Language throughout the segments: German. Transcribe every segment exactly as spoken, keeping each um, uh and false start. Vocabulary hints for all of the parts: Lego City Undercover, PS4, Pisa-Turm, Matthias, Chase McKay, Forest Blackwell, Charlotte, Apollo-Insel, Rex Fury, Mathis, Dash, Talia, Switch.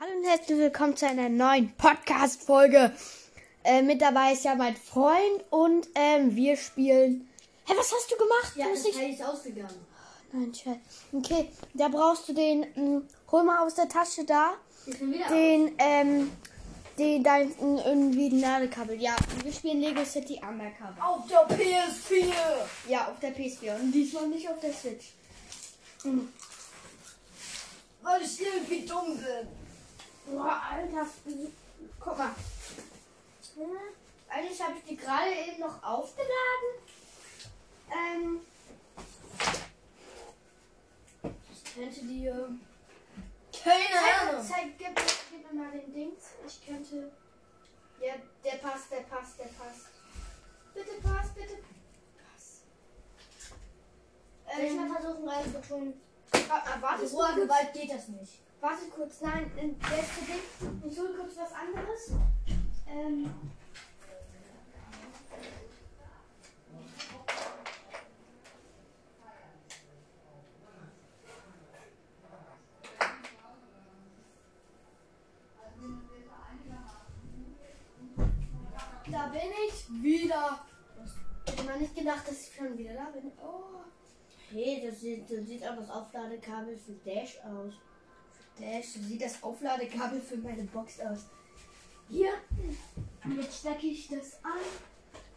Hallo und herzlich willkommen zu einer neuen Podcast-Folge. Äh, mit dabei ist ja mein Freund und ähm, wir spielen... Hä, hey, was hast du gemacht? Ja, du bist das nicht... Teil ist ausgegangen. Oh, nein, Scheiße. Okay, da brauchst du den... Mh, hol mal aus der Tasche da. Ich bin wieder den, aus. ähm... Den, dein, mh, irgendwie ein Ladekabel. Ja, wir spielen Lego City Undercover. Auf der P S vier! Ja, auf der P S vier. Und diesmal nicht auf der Switch. Mhm. Weil ich irgendwie dumm bin. Boah, Alter, guck mal. Eigentlich habe ich die gerade eben noch aufgeladen. Ähm, ich könnte die... Keine Ahnung. Zeig, gib, gib mir mal den Dings. Ich könnte... Ja, der passt, der passt, der passt. Bitte passt, bitte passt. Ähm, ich mal versuchen reinzutun. Warte, so an Gewalt geht das nicht. Warte kurz, nein, der ist zu dick. Ich hole kurz was anderes. Ähm. Da bin ich wieder. Ich hätte mal nicht gedacht, dass ich schon wieder da bin. Oh. Hey, das sieht, das sieht auch das Aufladekabel für Dash aus. Dash, so sieht das Aufladekabel für meine Box aus. Hier, jetzt stecke ich das an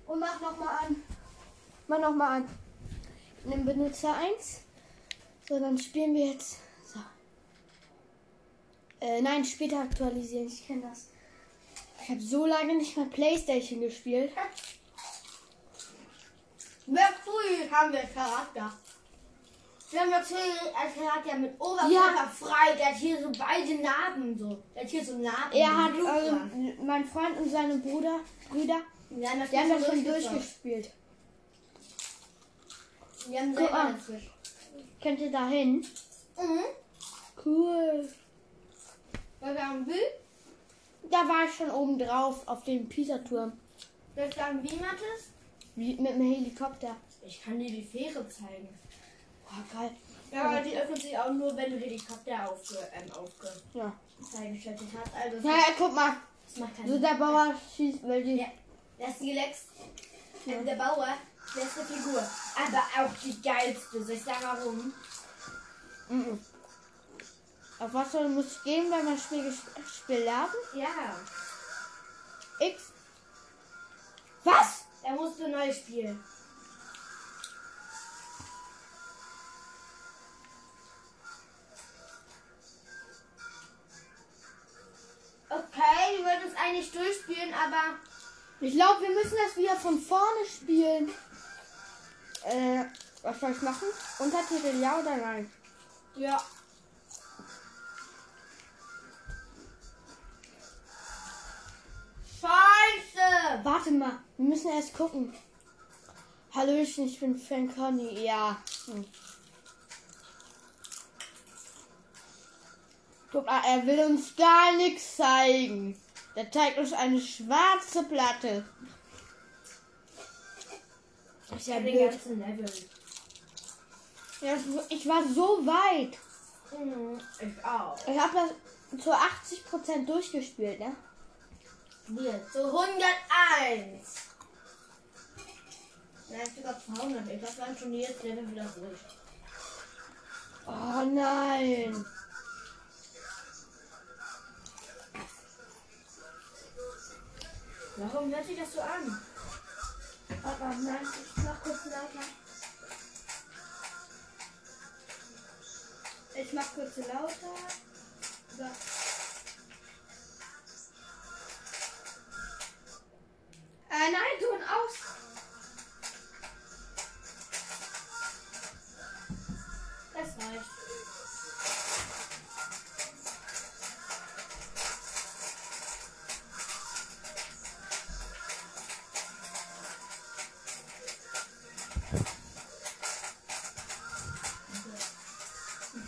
und mach nochmal an. Mach nochmal an. Nimm Benutzer eins. So, dann spielen wir jetzt. So. Äh, nein, später aktualisieren, ich kenne das. Ich habe so lange nicht mal PlayStation gespielt. Merkfrüh haben wir Charakter. Wir haben natürlich einen Charakter mit Oberkörper ja. frei, der hat hier so beide Narben so. Der hat hier so Narben. Er hat also, mein Freund und seine Bruder, Brüder, die haben das, die haben das schon durchgespielt. Die haben so angeführt. Könnt ihr da hin? Mhm. Cool. Was sagen wir? Da war ich schon oben drauf, auf dem Pisa-Turm. Was sagen wir, Mathis? Wie mit dem Helikopter. Ich kann dir die Fähre zeigen. Oh, geil. Ja, aber die öffnet sich auch nur, wenn du Helikopter aufge, ähm, aufge ja. eingeschaltet hast. Also ja, ja, guck mal. Das macht so der Bauer schießt, weil die... Ja, das ist relaxed. Ja. Der Bauer, der ist eine Figur. Aber auch die geilste. Soll ich sagen, warum? Mhm. Auf was soll muss ich gehen, wenn man Spiel gespielt haben? Ja. X. Was? Da musst du neu spielen. Okay, wir wollten es eigentlich durchspielen, aber... Ich glaube, wir müssen das wieder von vorne spielen. Äh, was soll ich machen? Untertitel, ja oder nein? Ja. Scheiße! Warte mal, wir müssen erst gucken. Hallöchen, ich bin Fan Conny. Ja. Hm. Guck mal, er will uns gar nichts zeigen. Der zeigt uns eine schwarze Platte. Das ist ja den ganzen Level. Ja, ich war so weit. Ich auch. Ich habe das zu achtzig Prozent durchgespielt, ne? Hier, zu hunderteins. Nein, sogar zu hundert. Ich glaube, wir haben schon jedes Level wieder durch. Oh nein. Warum hört sich das so an? Warte mal, nein, ich mach kurz lauter. Ich mach kurz lauter. So. Äh, nein, Ton aus. Das reicht.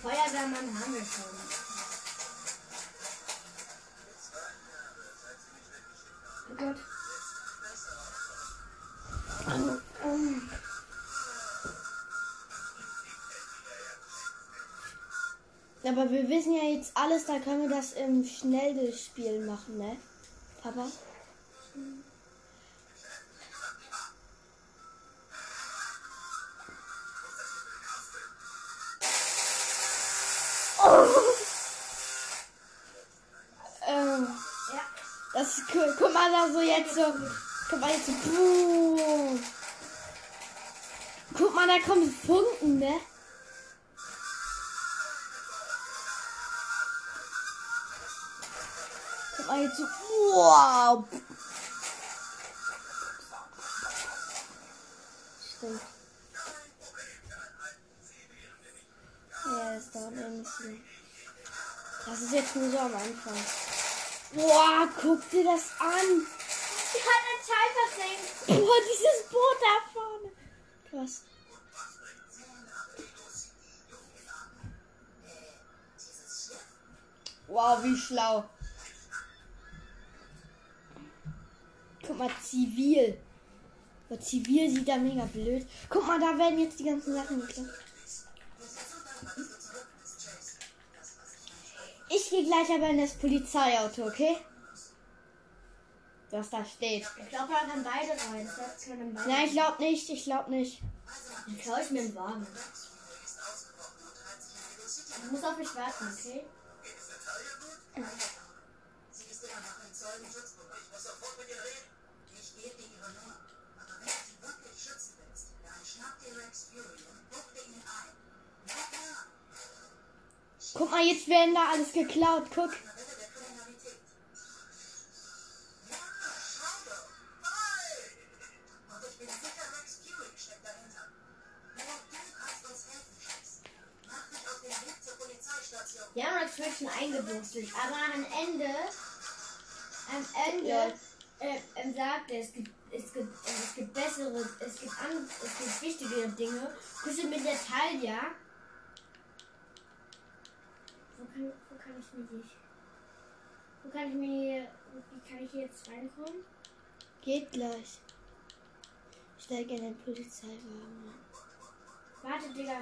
Feuerwehrmann haben wir schon. Oh Gott. Oh. Da aber wir wissen ja jetzt alles, da können wir das im Schnelldurchspiel machen, ne? Papa? Mhm. Oh. Ähm. Ja. Das ist cool. Guck mal da so jetzt so. Guck mal jetzt so. Puh. Guck mal, da kommen Funken, ne? Guck mal jetzt so. Wow. Stimmt. Ja, das dauert ein bisschen. Das ist jetzt nur so am Anfang. Boah, guck dir das an! Sie hat einen Teil versehen! Boah, dieses Boot da vorne! Krass. Wow, wie schlau! Guck mal, zivil! Aber zivil sieht da mega blöd. Guck mal, da werden jetzt die ganzen Sachen geklappt. Ich gehe gleich aber in das Polizeiauto, okay? Was da steht. Ich glaube, da können beide rein. Das können beide. Nein, ich glaube nicht. Ich glaube nicht. Dann klaue ich mir einen Wagen. Du musst auf mich warten, okay? Sie ist immer noch ein Zeugenschutz und ich muss sofort mit ihr reden. Ich gebe dir ihre Nummer. Aber wenn du sie wirklich schützen willst, dann schnapp dir Rex Fury und buchte ihn ein. Na klar. Guck mal, jetzt werden da alles geklaut, guck. Ja, Rex wird schon eingebuchtet, aber am Ende, am Ende ja. äh, äh, sagt er, es gibt, es gibt, es gibt bessere, es gibt, an, es gibt wichtigere Dinge. Kuschel mit der Talia. Wo kann, wo kann ich mir dich? Wo kann ich mir. Wie kann ich hier jetzt reinkommen? Geht gleich. Steig in den Polizeiwagen. Warte, Digga.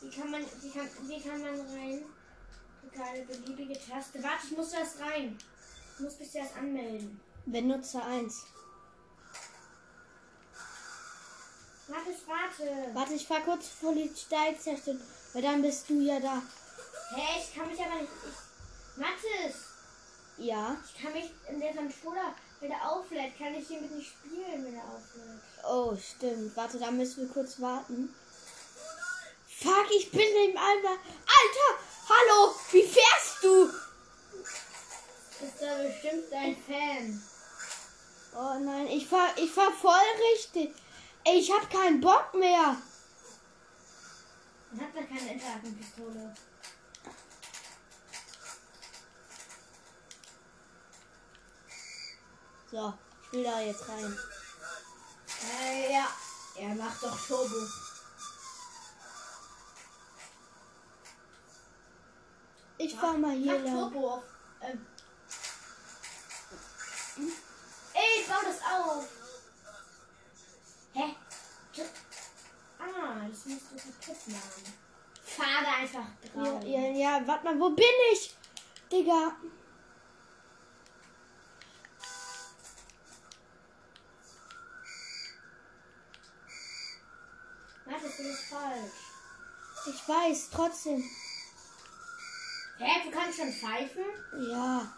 Wie kann man. Wie kann, wie kann man rein? Eine beliebige Taste. Warte, ich muss erst rein. Ich muss mich erst anmelden. Benutzer eins. Warte, ich warte. Warte, ich fahr kurz vor die Polizeistation. Weil dann bist du ja da. Hä, hey, ich kann mich aber nicht. Ich, Mathis! Ja? Ich kann mich in der Controller, wenn der auflädt, kann ich hiermit nicht spielen, wenn der auflädt. Oh, stimmt. Warte, da müssen wir kurz warten. Fuck, ich bin neben Alter. Alter! Hallo! Wie fährst du? Ist da bestimmt ein Fan. Oh nein, ich fahr, ich fahr voll richtig. Ey, ich hab keinen Bock mehr. Ich hab da keine Interaktionspistole. So, ich will da jetzt rein. Äh, ja, er macht doch Turbo. Ich fahr mal hier lang. Turbo auf. Ähm. Hm? Ey, bau das auf. Hä? Ah, das musst du kaputt machen. Fahr da einfach drauf. Ja, ja, ja, warte mal, wo bin ich? Digga. Das ist falsch. Ich weiß, trotzdem. Hä, du kannst schon pfeifen? Ja.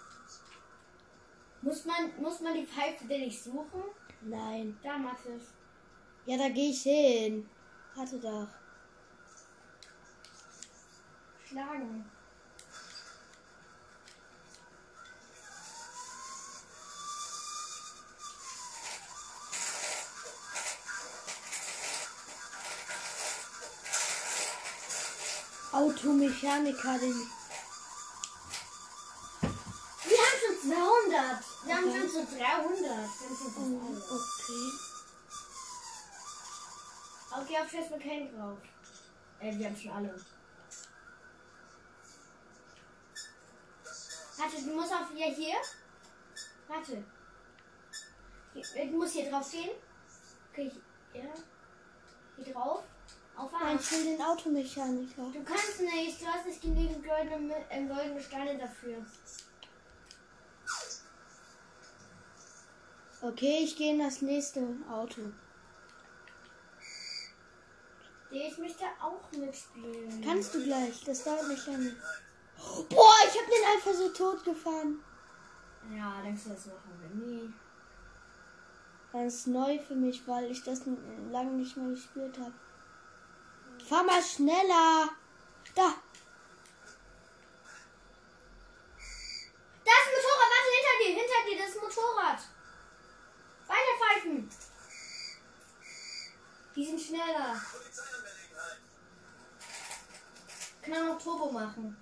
Muss man, muss man die Pfeife denn nicht suchen? Nein. Da, Mathis. Ja, da gehe ich hin. Warte doch. Schlagen. Automechaniker, den. Wir haben schon zweihundert. Wir haben schon so dreihundert. Oh, okay. Okay, auf Facebook hängt drauf. Äh, wir haben schon alle. Warte, du musst auf hier, hier. Warte. Ich muss hier drauf gehen. Okay, ja. Hier drauf. Nein, ich will den Automechaniker. Du kannst nicht, du hast nicht genügend goldene, äh, goldene Steine dafür. Okay, ich gehe in das nächste Auto. Ich möchte auch mitspielen. Kannst du gleich, das dauert nicht lange. Boah, ich hab den einfach so tot gefahren. Ja, denkst du, das machen wir nie. Das ist neu für mich, weil ich das lange nicht mehr gespielt habe. Fahr mal schneller. Da. Das Motorrad, warte, hinter dir, hinter dir, das Motorrad. Weiterpfeifen. Die sind schneller. Kann auch noch Turbo machen.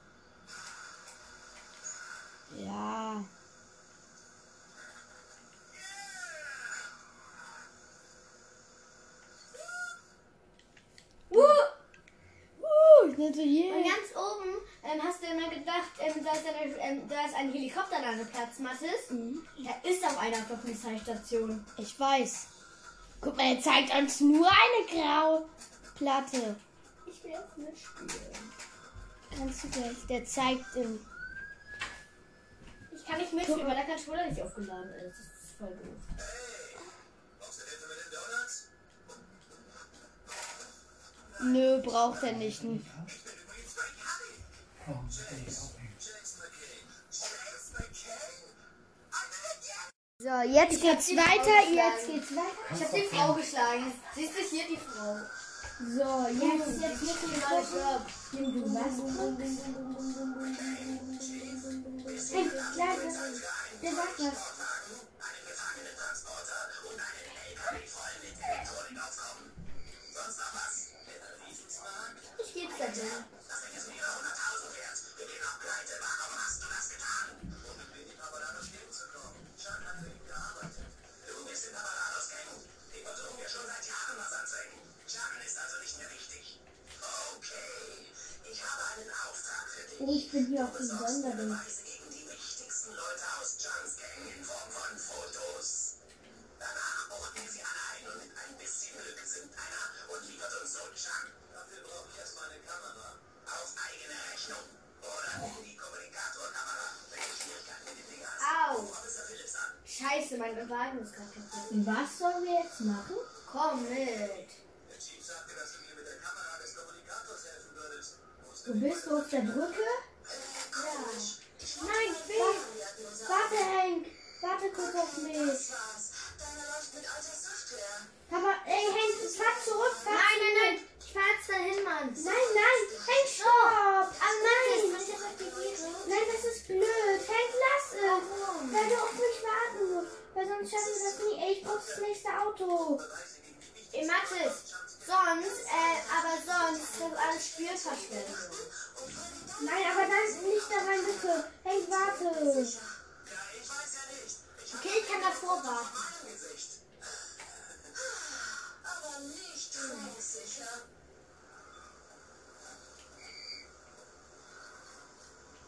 Ja. Und ganz oben ähm, hast du immer gedacht, ähm, da, ist eine, ähm, da ist ein Helikopterlandeplatz, Mathis. Mhm. Da ist auch einer auf der Polizeistation. Ich weiß. Guck mal, er zeigt uns nur eine graue Platte. Ich will auch mitspielen. Kannst du gleich. Der zeigt im. Ich kann nicht mitspielen, weil der Controller nicht aufgeladen ist. Das ist voll doof. Hey, brauchst du Hilfe mit den Donuts? Nö, braucht er nicht. So, jetzt geht's weiter, jetzt geht's weiter. Ich hab die Frau geschlagen. Siehst du hier die Frau? So, jetzt, jetzt muss ich mal Job. Nimm du was? Hey, klar, der sagt was. Oh, ich bin hier auf dem Sonderling. Scheiße, mein Wagen ist gerade kaputt. Was sollen wir jetzt machen? Komm mit. Der Chief sagte, dass du mir mit der Kamera des Kommunikators helfen würdest. Du bist auf der Brücke? Ja. Nein, ich will. Warte, Hank. Warte kurz auf mich. Deine läuft mit alter Software. Aber, ey, Hank, ich fahr zurück. Fahr nein, nein, nein. Ich fahr jetzt dahin, Mann. Nein, nein. Hank, stopp. Oh nein. Nein, das ist blöd. Hank, lass es. Weil du auf mich warten musst. Weil sonst schaffen wir das nie. Ey, ich brauch das nächste Auto. Ey, Mathis. Sonst, äh, aber sonst ist das alles Spielverschwendung. Nein, aber dann nicht da rein, bitte. Hey, warte. Okay, ich kann davor warten. Aber nicht sicher.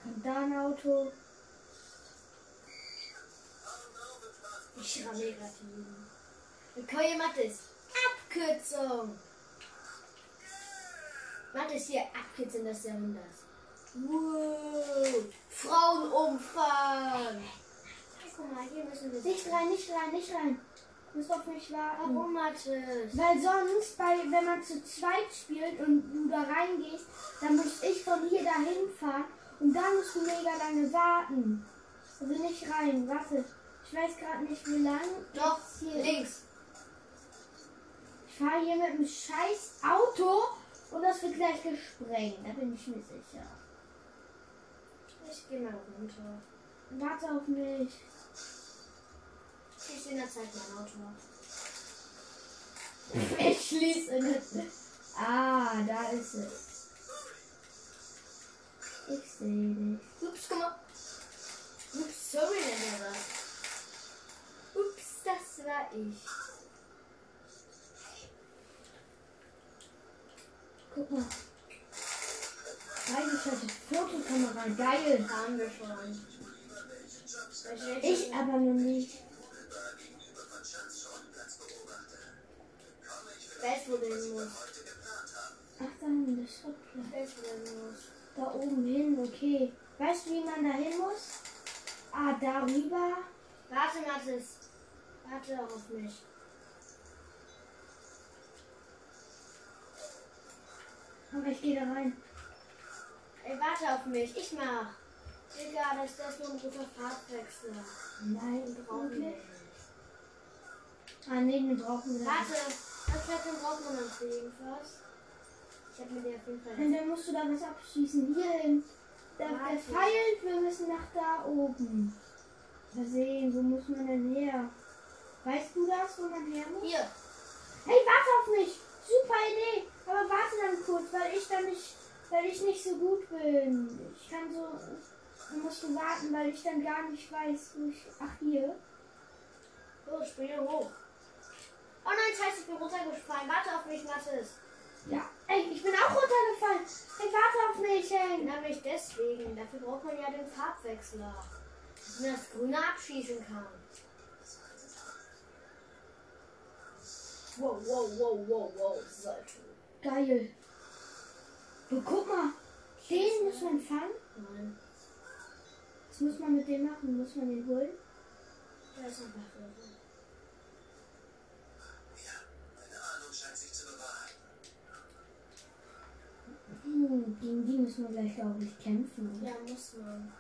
Und da ein Auto. Ich ramme gerade hin. Okay, Mathis. Abkürzung. Warte, ist hier abkürzen das Jahrhundert. Wow. Frauenumfang. Guck mal, hier müssen wir. Nicht rein, nicht rein, nicht rein. Du musst auf mich warten. Warum, Mathis? Weil sonst, bei, wenn man zu zweit spielt und du da reingehst, dann muss ich von hier dahin fahren und dann musst du mega lange warten. Also nicht rein, warte. Ich weiß gerade nicht, wie lang. Doch, hier links. Ich fahre hier mit einem scheiß Auto und das wird gleich gesprengt. Da bin ich mir sicher. Ich gehe mal runter. Warte auf mich. Ich in der Zeit mein Auto. Ich schließe es. Ah, da ist es. Ich sehe dich. Ups, guck mal. Ups, sorry, das. Ups, das war ich. Guck mal. Freigeschaltet Fotokamera. Geil. Haben wir schon. Ich aber noch nicht. Weiß, wo du hin musst. dann das los. Da oben hin, okay. Weißt du, wie man da hin muss? Ah, darüber. Warte, Mathis. Warte auf mich. Aber ich gehe da rein. Ey, warte auf mich. Ich mach. Digga, das ist das nur ein guter Farbwechsel. Nein, wir brauchen wir. Ah, nee, wir brauchen wir. Warte, das heißt, wir brauchen wir uns jedenfalls. Ich hab mir die auf jeden Fall. Und dann musst du da was abschießen. Hier hin. Da verfeilt, wir müssen nach da oben. Mal sehen, wo muss man denn her? Weißt du das, wo man her muss? Hier. Hey, warte auf mich! Super Idee! Aber warte dann kurz, weil ich dann nicht, weil ich nicht so gut bin. Ich kann so, dann musst du warten, weil ich dann gar nicht weiß, wo ich, ach hier. So, ich bin hier hoch. Oh nein, scheiße, ich bin runtergefallen. Warte auf mich, Mathis. Ja, ey, ich bin auch runtergefallen. Ey, warte auf mich, ey. Na, nicht deswegen. Dafür braucht man ja den Farbwechsler. Dass man das Grüne abschießen kann. Wow, wow, wow, wow, wow. Seite. Geil. Du, guck mal. Den muss man fangen. Nein. Was muss man mit dem machen? Muss man den holen? Der ist einfach böse. Ja, deine Ahnung scheint sich zu bewahren. Hm, gegen die müssen wir gleich, glaube ich, kämpfen. Ja, muss man.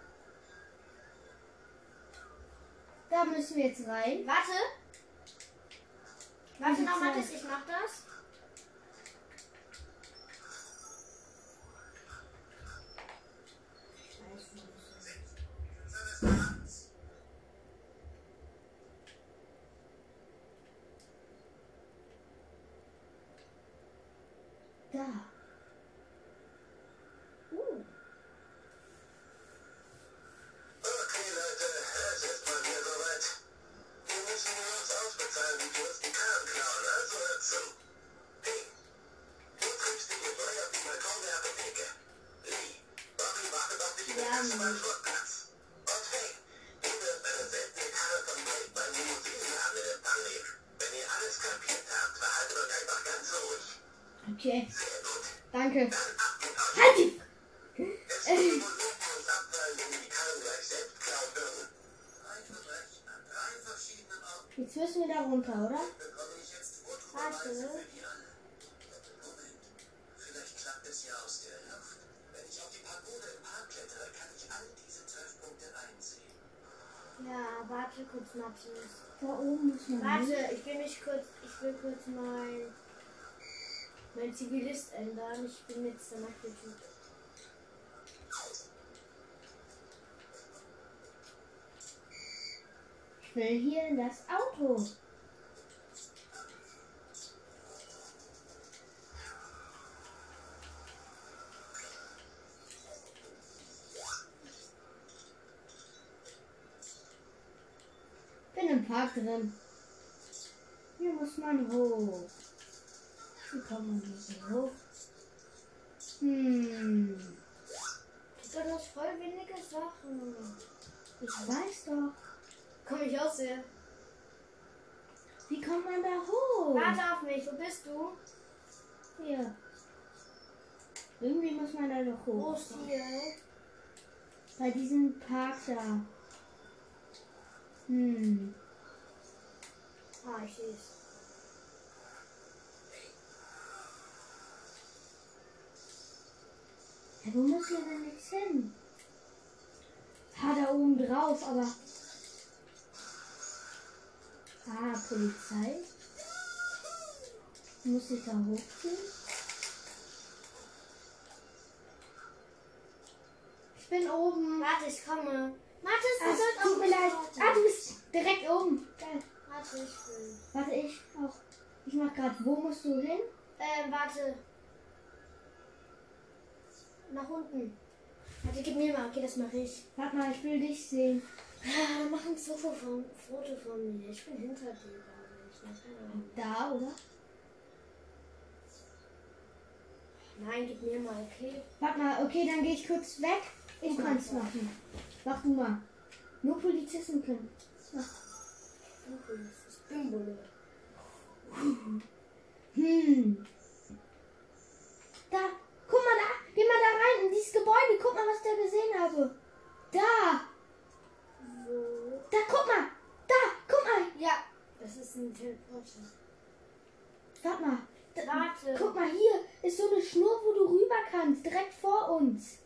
Da müssen wir jetzt rein. Warte. Warte noch, Mathis, ich mach das. Da. Okay. Danke. Halt die! Jetzt müssen wir da runter, oder? Warte. Vielleicht klappt es ja aus der Luft. Wenn ich auf die Pagode im Park klettere, kann ich all diese Treffpunkte einsehen. Ja, warte kurz, Mathis. Da oben muss man. Warte, ich will mich kurz. Ich will kurz mein. Mein Zivilist ändern, ich bin jetzt der nackte Typ. Ich will hier in das Auto. Bin im Park drin. Hier muss man hoch. Kommen wir hoch. Hm. Du hast voll wenige Sachen. Ich weiß doch. Komm ich aus hier. Wie kommt man da hoch? Warte auf mich, wo bist du? Hier. Irgendwie muss man da doch hoch. Wo ist hier? Bei diesem Park da. Hm. Ah, ich sehe es. Ja, wo muss hier denn jetzt hin? Ah, da oben drauf, aber... Ah, Polizei. Muss ich da hochgehen? Ich bin oben. Warte, ich komme. Mathis, du sollst auch vielleicht... Ah, du bist direkt oben. Geil. Warte, ich will. Warte, ich auch. Ich mach grad, wo musst du hin? Ähm, warte. Nach unten. Warte, gib mir mal. Okay, das mache ich. Warte mal, ich will dich sehen. Ja, mach ein Foto von, Foto von mir. Ich bin hinter dir, glaube ich. Da, oder? Nein, gib mir mal, okay? Warte mal, okay, dann gehe ich kurz weg. Ich kann es machen. Mach du mal. Nur Polizisten können. Mach. Ich bin Bulle. Hm. Da. Geh mal da rein in dieses Gebäude. Guck mal, was ich da gesehen habe. Da. Wo? Da, guck mal. Da, guck mal. Ja, das ist ein Teleporter. Warte mal. Da, Warte. Guck mal, hier ist so eine Schnur, wo du rüber kannst. Direkt vor uns.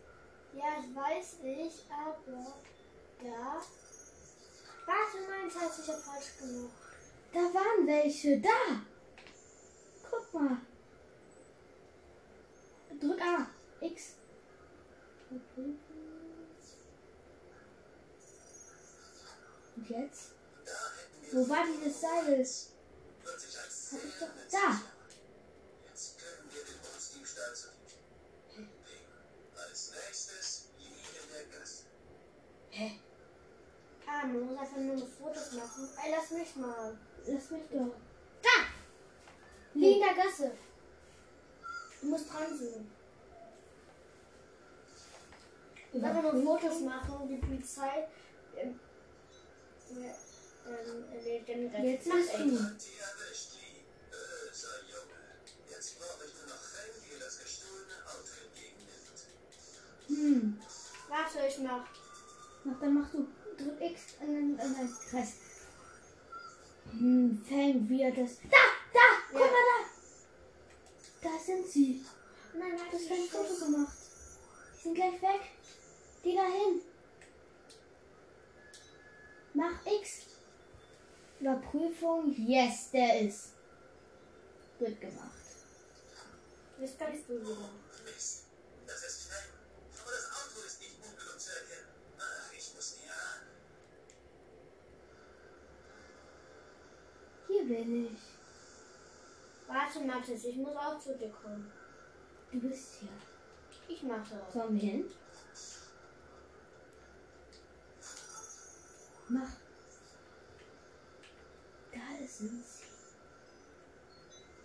Ja, ich weiß nicht, aber da. Warte mal, das hat sich ja falsch gemacht. Da waren welche. Da. Guck mal. Drück A. X. Und jetzt? Wo war dieses Seil? Ist? Hab ich doch... Da! Jetzt können wir den Diebstahl zu Ding. Als nächstes die in der Gasse. Hä? Ah, man muss einfach nur Fotos machen. Ey, lass mich mal. Lass mich doch. Da! Wie in der Gasse. Du musst dran sehen. Ich werde nur Fotos machen und die Polizei ähm, äh, ähm, äh, jetzt macht er ihn. Jetzt brauche ich nur noch einen, der das gestohlene Auto entgegennimmt. Hm. Warte, ich mach. Mach, dann machst du, drück X und dann, und dann Kreis. Hm, fällen wir das. Da! Da! Guck mal da! Da sind sie. Nein, nein, das hat ein Foto gemacht. Die sind gleich weg. Geh dahin. Mach X. Überprüfung. Yes, der ist. Gut gemacht. Das kannst du wieder. Mist. Das ist knapp. Aber das Auto ist nicht gut genug zu erkennen. Ach, ich muss näher ran. Hier bin ich. Warte, Mathis, ich muss auch zu dir kommen. Du bist hier. Ich mache auch. Komm hin. Mach. Da sind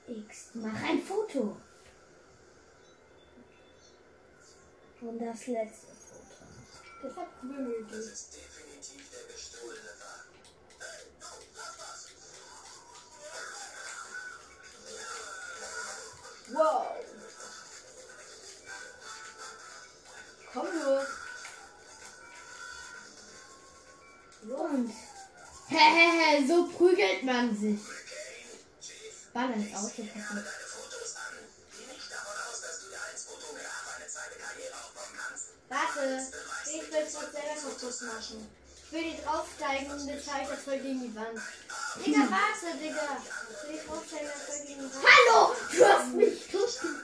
sie. X, mach ein Foto. Und das letzte Foto. Das hat Krümel. Das ist definitiv der gestohlene Wagen. Wow! Komm nur! Und? Hehehe, so prügelt man sich! Baller ins Auto. Warte, ich will es doch selber kaputt machen. Ich will die draufsteigen und das scheiße das voll gegen die Wand. Digga, warte, Digga. Ich will aufsteigen, dass wir gegen den Rand. Hallo! Du hast mich getroffen.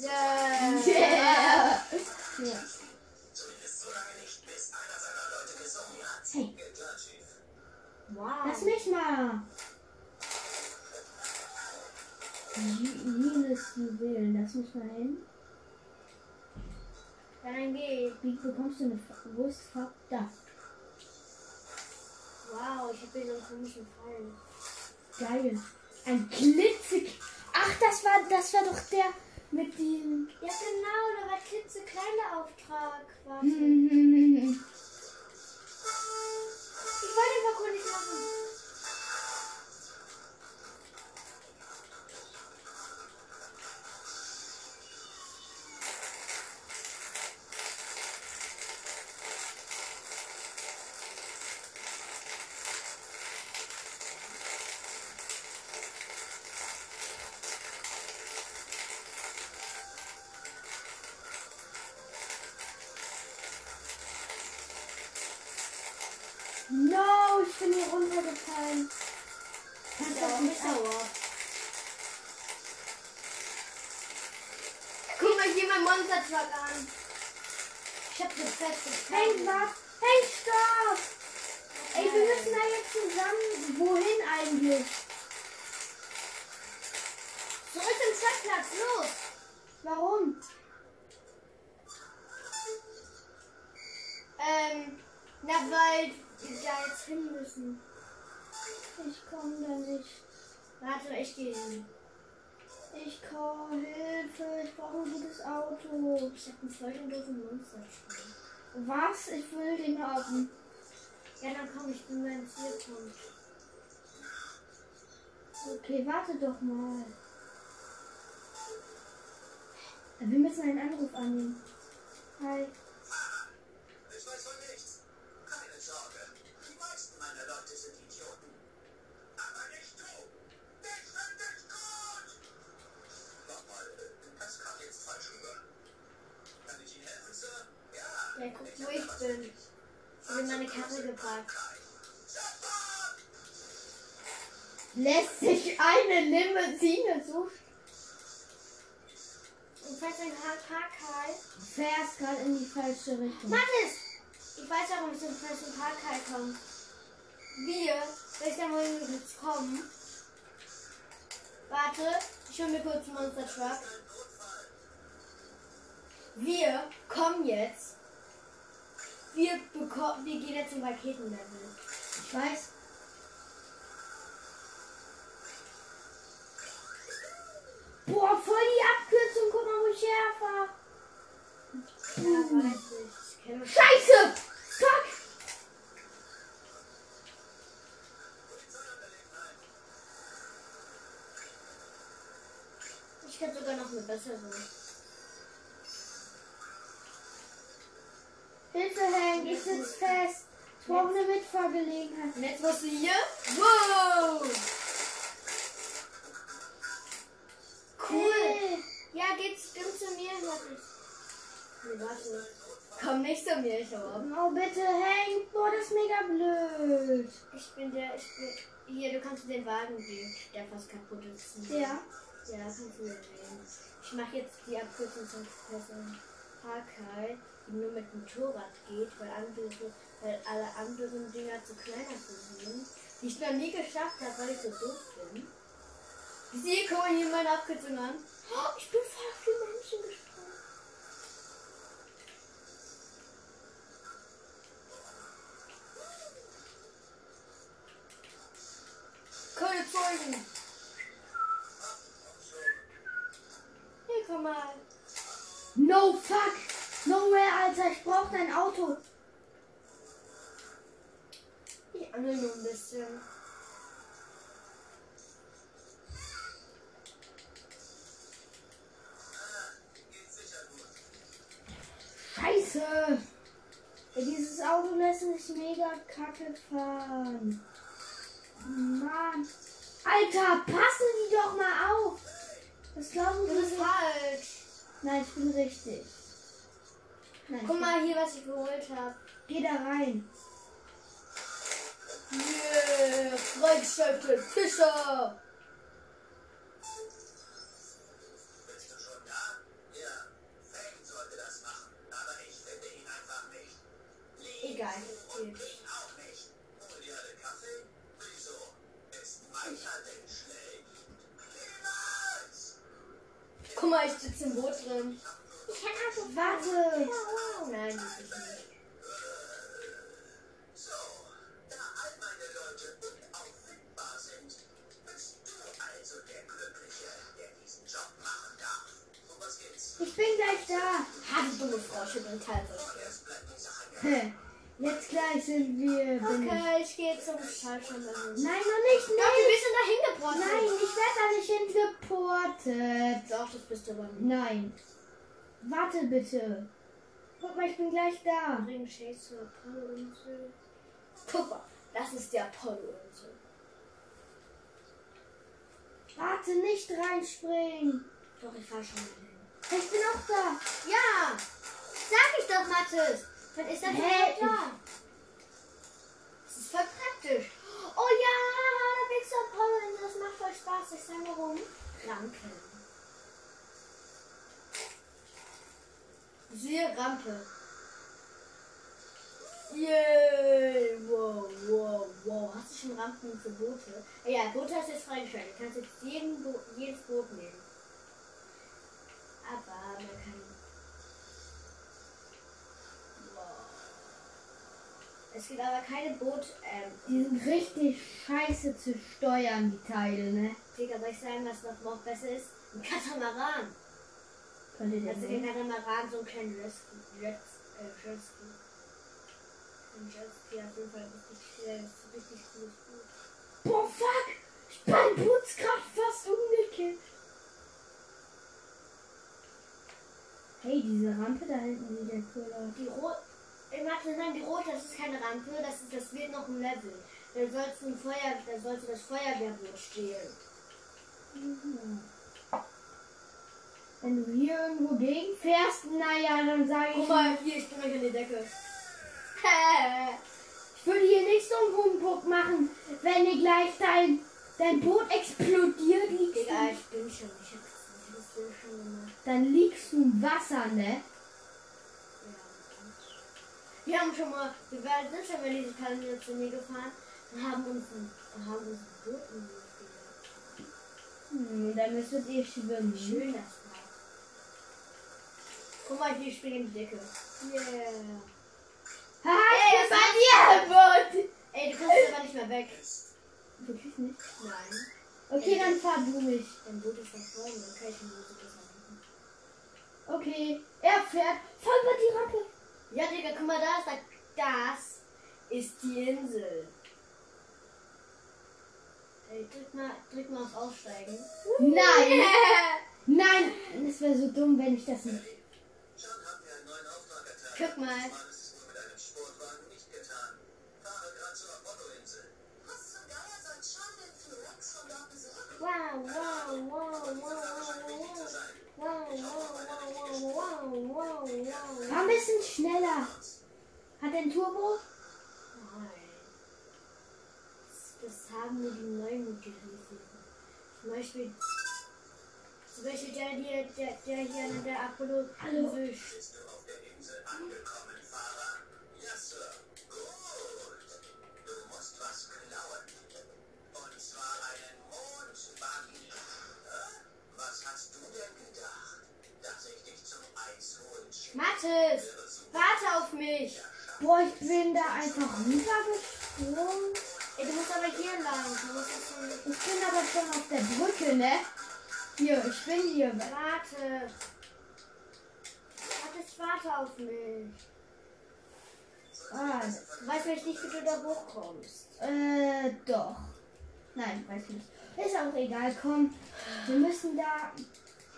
Yeah. Yeah. Ja. Zumindest so lange nicht, bis einer seiner Leute gesungen hat. Hey. Wow. Lass mich mal. Jedes Juwelen, das muss man hin. Dann geh. Wie bekommst du eine Wurstfarbe? Da. Wow, ich habe hier so einen komischen Fall. Geil. Ein klitzig. Ach, das war, das war doch der mit dem. Ja genau, da war klitzekleiner Auftrag. Warte. Ich wollte den Parcours nicht machen. No, ich bin hier runtergefallen. Kannst auch nicht sauer. Guck mal hier mein Monster Truck an. Ich hab das Beste. Hey, was? Hey, stopp! Ey, wir müssen da jetzt zusammen. Wohin eigentlich? Zurück zum Stadtplatz, los! Warum? Ähm, na weil... Ich da jetzt hin müssen. Ich komme da nicht. Warte, ich gehe hin. Ich komme, Hilfe, ich brauche ein gutes Auto. Ich habe einen voll den doofen Monster. Was? Ich will den haben. Ja, dann komm, ich bin beim Zielpunkt. Okay, warte doch mal. Wir müssen einen Anruf annehmen. Hi. Ich weiß von nichts. Keine Sorge. Die meisten meiner Leute sind Idioten. Aber nicht du. Ich finde dich gut. Mach mal, das kam jetzt falsch rüber. Kann ich Ihnen helfen, Sir? Ja. Ja, guck, wo ich bin. Ich bin meine Karte gebracht. Lässt sich eine Limousine suchen? Du fährst ein Parkteil. Fährst gerade in die falsche Richtung. Mathis! Ich weiß, warum ich zum falschen Parkteil komme. Wir, wenn ich da mal jetzt kommen. Warte, ich hole mir kurz einen Monster Truck. Wir kommen jetzt. Wir bekommen, wir gehen jetzt zum Raketenlevel. Ich weiß. Boah, voll die Abkürzung, guck mal, wo ich herfahre. Ja, weiß ich. Ich kenne das. Scheiße! Fuck! Ich kann sogar noch eine bessere. Hilfe, Hank, ich sitz fest. Ich brauche eine Mitfahrgelegenheit. Und jetzt musst du hier? Wow! Warte. Komm nicht zu mir, ich hab. Oh bitte, hey, boah, das ist mega blöd. Ich bin der, ich bin. Hier, du kannst den Wagen gehen, der fast kaputt ist. Ja. Ja, kannst du mir drehen. Ich mache jetzt die Abkürzung zum Professor Parkei, die nur mit dem Motorrad geht, weil andere, weil alle anderen Dinger zu kleiner sind. Die ich noch nie geschafft habe, weil ich so doof bin. Sie gucken hier meine Abkürzung an. Oh, ich bin voll auf die Menschen gestorben. Hier, komm mal. No fuck. No way, Alter. Ich brauch dein Auto. Ich angel nur ein bisschen. Scheiße. Dieses Auto lässt sich mega kacke fahren. Mann. Alter, passen die doch mal auf! Das glauben du bist falsch! Nein, ich bin richtig. Nein, guck mal hier, was ich geholt habe. Geh da rein. Yeah, freigeschaltet Fischer! Bist du schon da? Ja, Fang sollte das machen, aber ich finde ihn einfach nicht. Lieb. Egal, ich gehe. Guck mal, ich sitze im Boot drin. Ich kann auch so. Warte! Wow. Nein, das ist nicht. So, da all meine Leute unauffindbar sind, bist du also der Glückliche, der diesen Job machen darf. Um was geht's? Ich bin gleich da. Habe ich dumme Frau schon im Teil. Hä? Jetzt gleich sind wir. Okay, ich gehe zum Schaltschirm. Nein, noch nicht, nein. Doch, wir sind da hingeportet. Nein, ich werde da nicht hingeportet. Doch, das bist du aber nicht. Nein. Warte bitte. Guck mal, ich bin gleich da. Bring Chase zur Apollo-Insel. Guck mal, das ist die Apollo-Insel. Warte, nicht reinspringen. Doch, ich fahr schon wieder hin. Ich bin auch da. Ja, sag ich doch, Mathis. Dann ist das hey. Da. Das ist voll praktisch. Oh ja, da bist du Apollo, das macht voll Spaß. Ich sage warum. Rampe. Siehe Rampe. Yay. Yeah. Wow, wow, wow. Hast du schon Rampen für Boote? Ja, Boote hast du jetzt freigeschaltet. Du kannst jetzt jeden Bo jedes Boot nehmen. Aber man kann... Es gibt aber keine Boot, ähm... Die sind richtig scheiße zu steuern, die Teile, ne? Digga, soll ich sagen, was noch, noch besser ist? Ein Katamaran! Könnt ihr den also den Katamaran, so einen kleinen Jetski. Jetski. Äh, ein Jetski auf jeden Fall richtig, äh, richtig cooles Boot. Boah, fuck! Ich bin Bootskraft fast umgekippt! Hey, diese Rampe da hinten, die der Köhler. Die rote. Ich möchte sagen, die rote, das ist keine Rampe, das ist, das wird noch ein Level. Da sollst du ein Feuer, da sollst du das Feuerwehrboot stehlen. Mhm. Wenn du hier irgendwo gegenfährst, naja, dann sage ich... Guck mal, hier, ich bin in die Decke. Ich würde hier nicht so einen Humbug machen, wenn dir gleich dein, dein Boot explodiert. Liegst Digga, du, ich bin schon, ich hab's, ich hab's schon gemacht. Dann liegst du im Wasser, ne? Ja. Wir haben schon mal, wir werden nicht schon mal diese Kanäle zu mir gefahren und haben uns ein, haben uns ein Boot in die Hm, dann müsstet ihr schwimmen. Schön, das war. Guck mal, hier springen die Decke. Yeah. Haha, ey, ich bin bei dir, Boot! Ey, du kannst aber nicht mehr weg. Wirklich nicht? Nein. Okay, ey, dann fahr du mich. Dein Boot ist verfolgt, dann kann ich mir so besser. Okay, er fährt voll über die Rampe. Ja, Digga, guck mal, da ist das. Das ist die Insel. Ey, drück mal, drück mal auf Aussteigen. Nein! Nein! Das wäre so dumm, wenn ich das nicht... Guck mal. Sportwagen nicht getan. Fahre gerade zur Apollo-Insel. Was zum Geier soll Charlotte für Rex von dort besorgen? Wow, wow, wow, wow, wow, wow, wow, wow, wow, wow, wow, wow. War ein bisschen schneller. Hat er ein Turbo? Nein. Das haben wir die neuen gerissen. Zum Beispiel, zum Beispiel der, der, der, der hier an der Apollo-Insel ist. Auf der Insel angekommen, Fahrer. Ja, Sir. Gut. Du musst was klauen. Und zwar einen Mondbuggy. Was hast du denn gedacht? Dass ich dich zum Eis holen schicke? Mathis, warte auf mich. Boah, ich bin da einfach rübergesprungen. Ey, du musst aber hier lang. Du musst schon... Ich bin aber schon auf der Brücke, ne? Hier, ich bin hier. Warte. Mathis, warte auf mich. Ah, weißt du nicht, wie du da hochkommst? Äh, doch. Nein, weiß ich nicht. Ist auch egal, komm. Wir müssen da...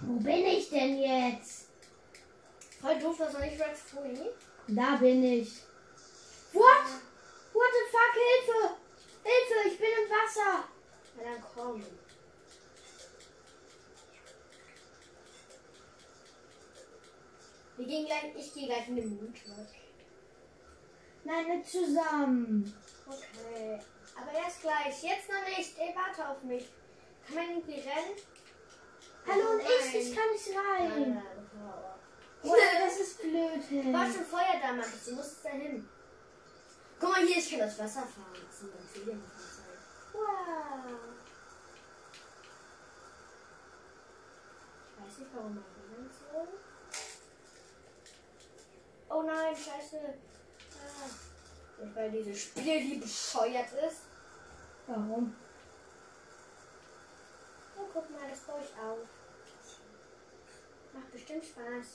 Wo bin ich denn jetzt? Voll doof, dass er nicht Rex Pony? Da bin ich. What? What the fuck? Hilfe! Hilfe, ich bin im Wasser. Na dann komm. Wir gehen gleich... Ich gehe gleich in den Mund, Leute. Nein, nicht zusammen. Okay. Aber erst gleich. Jetzt noch nicht. Ey, warte auf mich. Kann man irgendwie rennen? Hallo, oh, und ich, ich kann nicht rein. Nein, oh, das ist blöd. Ich war schon Feuer da, Mathis. Du musst da hin. Guck mal hier, ich kann das Wasser fahren. Das sind ganz viele Wasser. Wow. Ich weiß nicht, warum man rennen soll. Oh nein, scheiße. Und weil dieses Spiel hier bescheuert ist. Warum? Oh, guck mal, das baue ich auf. Macht bestimmt Spaß.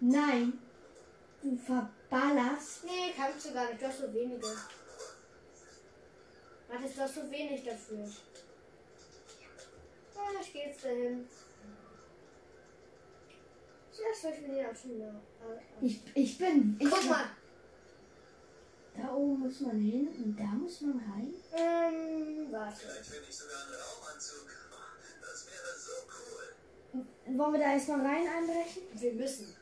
Nein. Du verballerst. Nee, kannst du gar nicht. Du hast so wenige. Mathis, du hast so wenig dafür. Ja, ich geh jetzt dahin. Das soll ich mir auch schon mal. Ich, ich bin... Ich guck mal. Da oben muss man hin und da muss man rein. Ähm, warte. Vielleicht finde ich sogar einen Raumanzug. Das wäre so cool. Wollen wir da erstmal rein einbrechen? Wir müssen.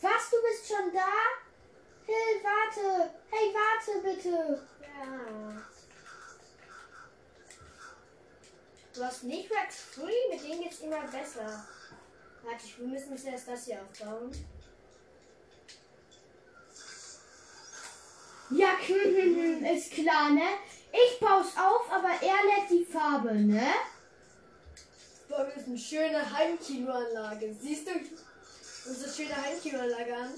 Was? Du bist schon da? Hey, warte. Hey, warte bitte. Ja. Du hast nicht Rex Free, mit denen geht's immer besser. Warte, wir müssen jetzt erst das hier aufbauen. Ja, ist klar, ne? Ich baue es auf, aber er lädt die Farbe, ne? Boah, das ist eine schöne Heimkinoanlage. Siehst du unsere schöne Heimkinoanlage an?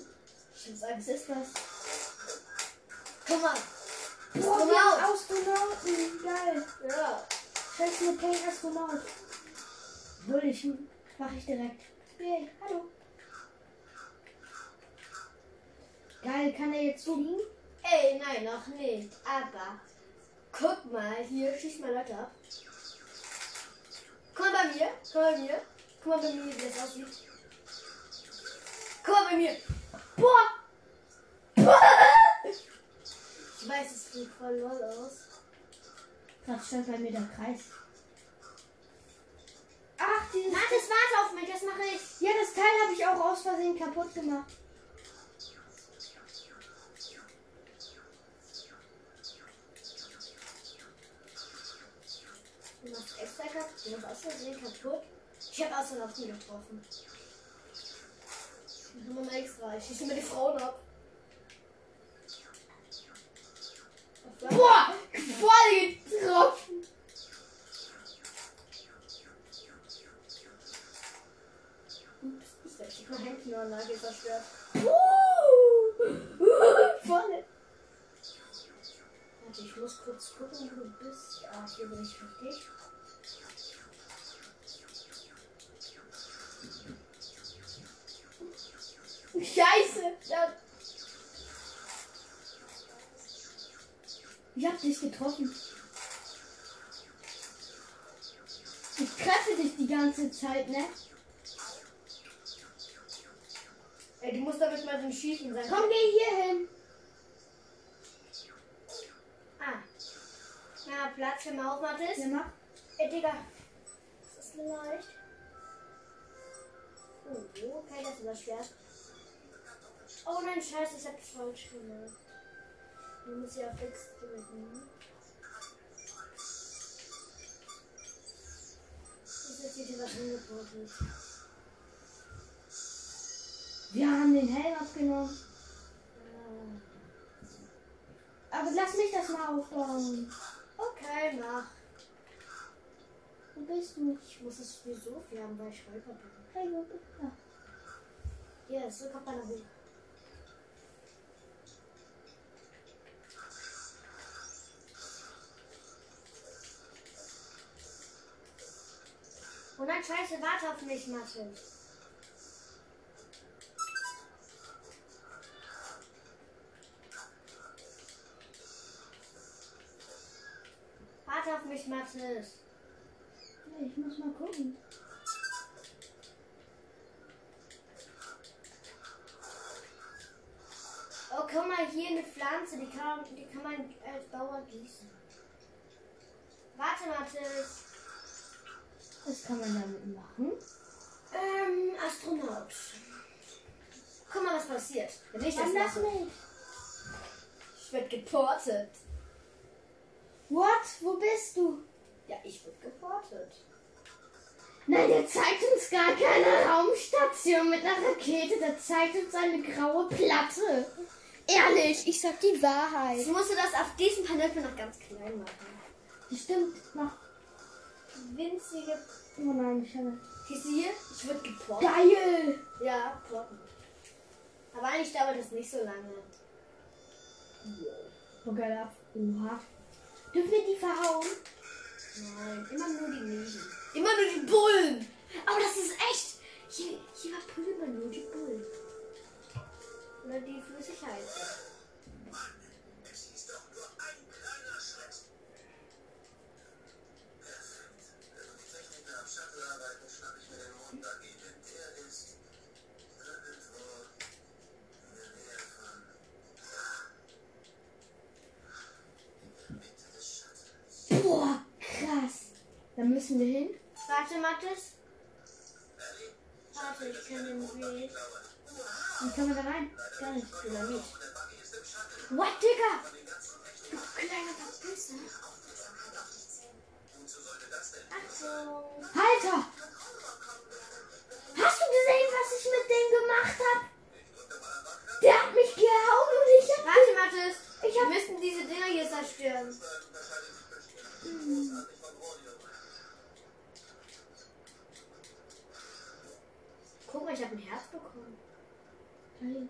Was ist das? Guck mal. Boah, Astronaut. Wir haben Astronauten. Geil. Ja. Scheiße, mit kein Astronaut. Würde ich, mache ich direkt. Hey, hallo. Geil, kann er jetzt fliegen? Ey, nein, noch nicht. Aber guck mal, hier schießt mal Leute ab. Komm bei mir, komm bei mir. Guck mal bei mir, wie das aussieht. Guck mal bei mir. Boah. Boah. Ich weiß, es sieht voll lol aus. Gerade stand bei mir der Kreis. Ach, dieses... Mann, das warte auf mich, das mache ich. Ja, das Teil habe ich auch aus Versehen kaputt gemacht. Du machst extra kaputt, du machst aus Versehen kaputt. Ich habe außerdem auf die getroffen. Ich mache mal extra, ich schieße mir die Frauen ab. Boah, voll getroffen. Ich hab meine Handy-Anlage zerstört. Voll. Warte, ich muss kurz gucken, wo du bist. Ah, hier bin ich richtig. Scheiße! Ja. Ich hab dich getroffen. Ich treffe dich die ganze Zeit, ne? Ey, du musst damit mal so Schießen sein. Komm, geh hier hin. Ah. Na, Platz für mal auf, Mathis. Ja, mach. Ey, Digga. Das ist leicht. Oh, okay, das ist das Schwert. Oh nein, scheiße, ich hab das falsch gemacht. Du musst ja fix drücken. Das ist hier was angeboten. Wir haben den Helm abgenommen. Ah. Aber lass mich das mal aufbauen. Okay, mach. Wo bist du? Ich muss das sowieso viel haben, weil ich Räuber bin. Hey, wo bist du? Ja, so kommt man nach oben. Oh nein, scheiße, warte auf mich, Martin. Warte auf mich, Mathis. Ich muss mal gucken. Oh, guck mal, hier eine Pflanze, die kann, die kann man als Bauer gießen. Warte, Mathis. Was kann man damit machen? Ähm, Astronaut. Guck mal, was passiert. Wenn ich das mache. Ich werd geportet. What? Wo bist du? Ja, ich wurde geportet. Nein, der zeigt uns gar keine Raumstation mit einer Rakete. Der zeigt uns eine graue Platte. Ehrlich, ich sag die Wahrheit. Ich musste das auf diesem Panel noch ganz klein machen. Stimmt, mach winzige... Oh nein, ich habe... Siehst du hier? Ich wurde geportet. Geil! Ja, porten. Aber eigentlich dauert das nicht so lange. Oh, geil ab. Oha. Dürfen wir die verhauen? Nein, immer nur die Mädchen. Immer nur die Bullen! Aber das ist echt! Hier, hier war früher immer nur die Bullen. Oder die Flüssigkeit. Das ist doch nur ein kleiner Schritt. Perfekt. Wenn die Techniker am Shuttle arbeiten, schnapp ich mir den Mondplaneten. Der ist irgendwo in der Nähe von... Boah, krass. Da müssen wir hin. Warte, Mathis. Warte, ich kann den Weg. Wie kann man da rein? Gar nicht. Dynamit. What, Digga? Du kleiner Papisse. Achtung. Halter! Hast du gesehen, was ich mit dem gemacht habe? Der hat mich gehauen und ich hab... Warte, Mathis. Ich hab... Wir müssen diese Dinger hier zerstören. Mhm. Guck mal, ich habe ein Herz bekommen. Hey.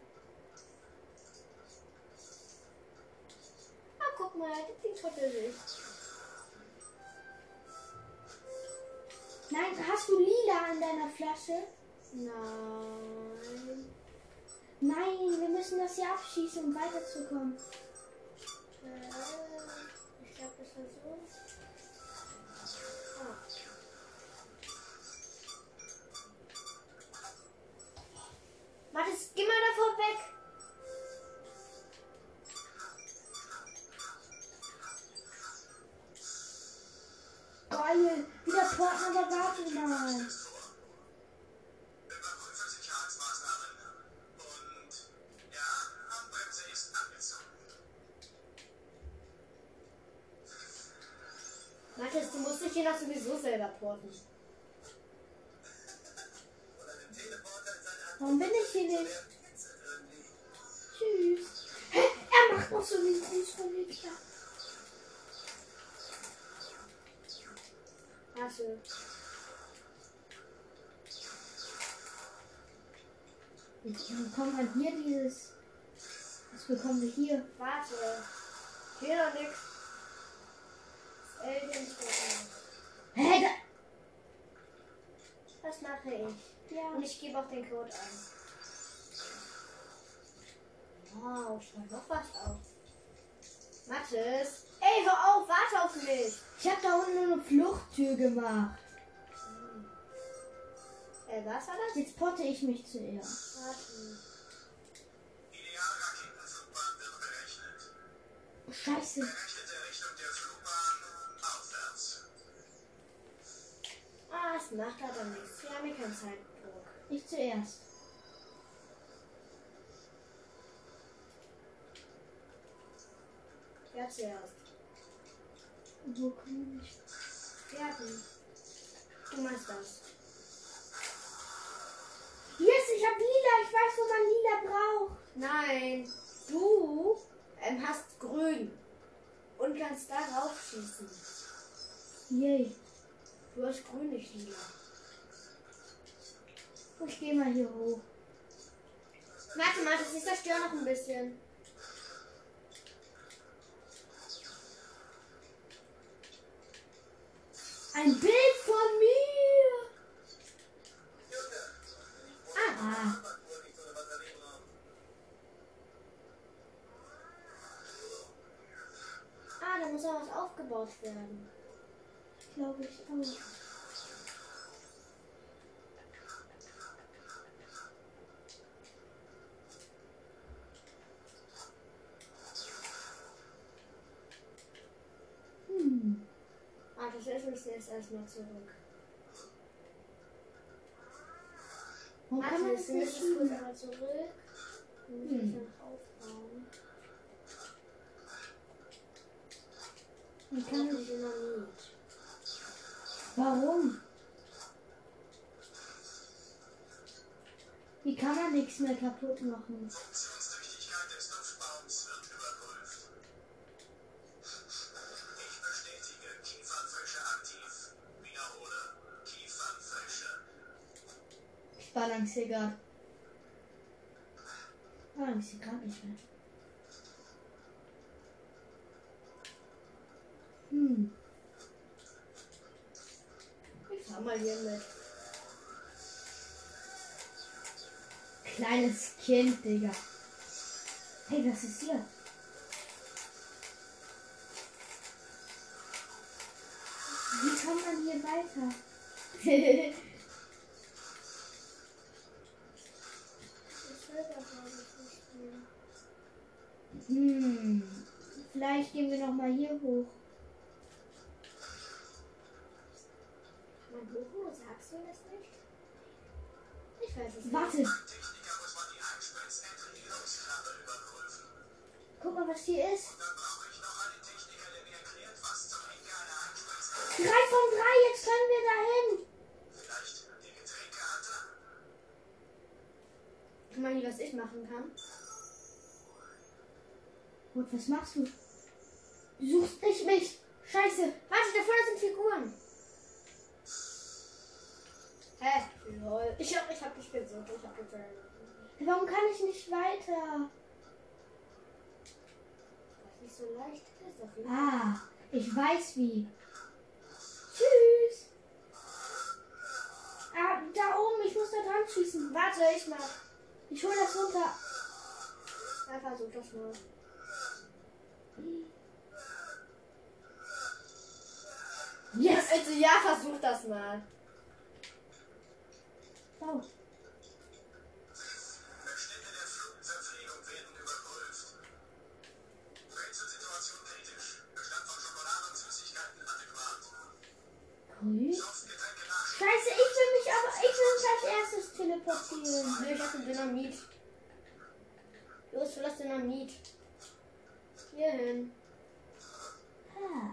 Ah, guck mal, das Ding schüttelt sich. Nein, hast du Lila an deiner Flasche? Nein. Nein, wir müssen das hier abschießen, um weiterzukommen. Äh. Ich glaube, das war so. Ah. Warte, geh mal davon weg. Geil, wieder Partner der Garten mal. Mathis, du musst dich hier noch sowieso selber porten. Warum bin ich hier nicht? Tschüss. Hä? Er macht noch so einen Gruß von mir klar. Achso. Jetzt bekommen wir hier dieses. Was bekommen wir hier? Warte. Hier noch nichts. Hä? Das mache ich. Ja. Und ich gebe auch den Code an. Wow, ich mach noch was auf. Mathis! Ey, hör auf, warte auf mich! Ich hab da unten eine Fluchttür gemacht. Hm. Äh, was war das? Jetzt potte ich mich zuerst. Warte. Oh, Scheiße. Das macht aber nichts. Wir haben hier keinen Zeitdruck. Ich zuerst. Ja, zuerst. Wo komme ich? Fertig. Du machst das. Yes, ich hab lila. Ich weiß, wo man lila braucht. Nein. Du ähm, hast grün. Und kannst da raufschießen. Yay. Du hast grün nicht lila. Ich geh mal hier hoch. Warte mal, das ist zerstört noch ein bisschen. Ein Bild von mir! Ah! Ah, da muss auch was aufgebaut werden. Glaube ich auch. Hm. Ah, das ist uns jetzt erstmal zurück. Warte, wir müssen das kurz mal zurück. Und hm. Dann aufbauen. Ich kann nicht immer mit. Warum? Wie kann man nichts mehr kaputt machen? Funktionstüchtigkeit des Luftbaums wird überprüft. Ich bestätige Kiefernfische aktiv. Wiederhole Kiefernfische. Ich balanciere gerade. Balanciere gerade nicht mehr. Hm. Mal hier mit. Kleines Kind, Digga. Hey, was ist hier? Wie kommt man hier weiter? Hm. Vielleicht gehen wir noch mal hier hoch. Buchen, sagst du das nicht? Ich weiß es nicht. Warte! Guck mal, was hier ist. drei von drei, jetzt können wir dahin. Vielleicht die Getränkekarte? Ich meine, was ich machen kann. Gut, was machst du? Du suchst nicht mich. Scheiße. Warte, da vorne sind Figuren. Hä? Lol. Ich hab, ich hab gespielt, so. Ich hab gespielt. Warum kann ich nicht weiter? Das ist nicht so leicht. Ist auf jeden Fall. Ah, ich weiß wie. Tschüss. Ah, da oben, ich muss da dran schießen. Warte, ich mach. Ich hol das runter. Ja, versuch das mal. Yes! Also, ja, versuch das mal. Oh. kann passieren. Nee, ich hatte Dynamit. Los, verlass Dynamit. Hier hin. Ah.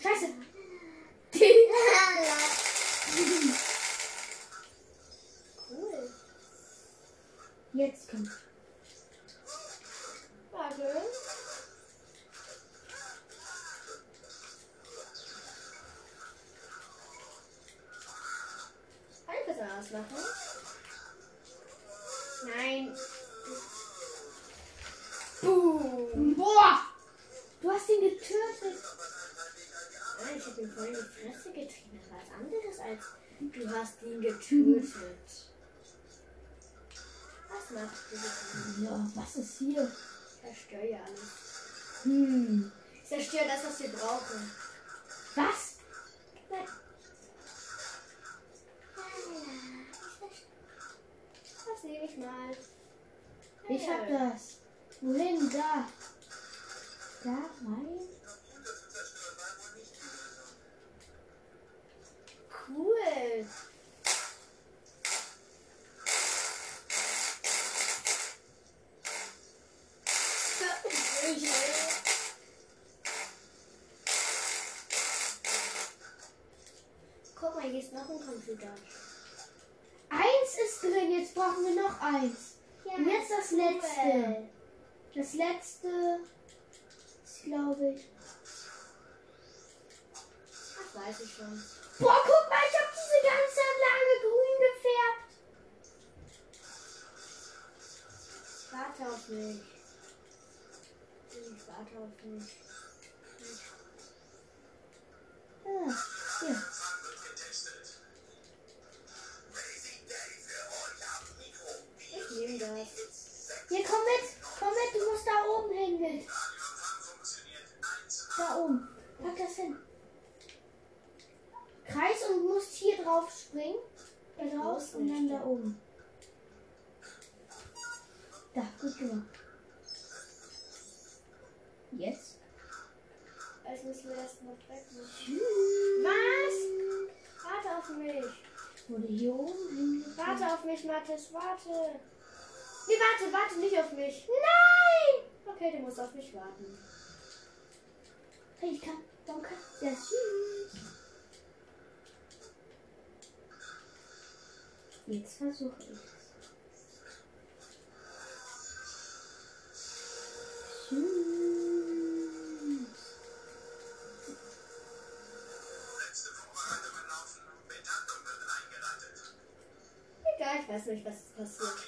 Scheiße! Cool. Jetzt kommt. Warte. Kann ich das ausmachen? Nein. Boom. Boah! Du hast ihn getötet. Nein, ich hab ihn voll in die Fresse getrieben. Das war was anderes als du hast ihn getötet. Was machst du denn? Ja, was ist hier? Ich zerstöre alles. Hm. Ich zerstöre das, was wir brauchen. Was? Nein. Das nehme ich mal. Hey. Ich hab das. Wohin? Da. Da rein? Cool. Guck mal, hier ist noch ein Computer. Eins ist drin, jetzt brauchen wir noch eins. Ja, und jetzt das letzte. Das letzte ist, glaube ich. Das weiß ich schon. Boah, guck mal, ich hab diese ganze Anlage grün gefärbt. Ich warte auf mich. Ich warte auf mich. Ah, hier. Ich nehme das. Hier, komm mit. Komm mit, du musst da oben hin mit. Da oben. Pack das hin. Kreis und musst hier drauf springen. Da drauf und dann da oben. Da, gut gemacht. Jetzt. Jetzt müssen wir erst noch weg machen. Was? Warte auf mich. Wurde hier oben hingezogen. Warte auf mich, Mathis, warte. Nee, warte, warte nicht auf mich. Nein! Okay, du musst auf mich warten. Hey, ich kann. Danke. Ja, tschüss. Jetzt versuche ich es. Egal, ich weiß nicht, was ist passiert.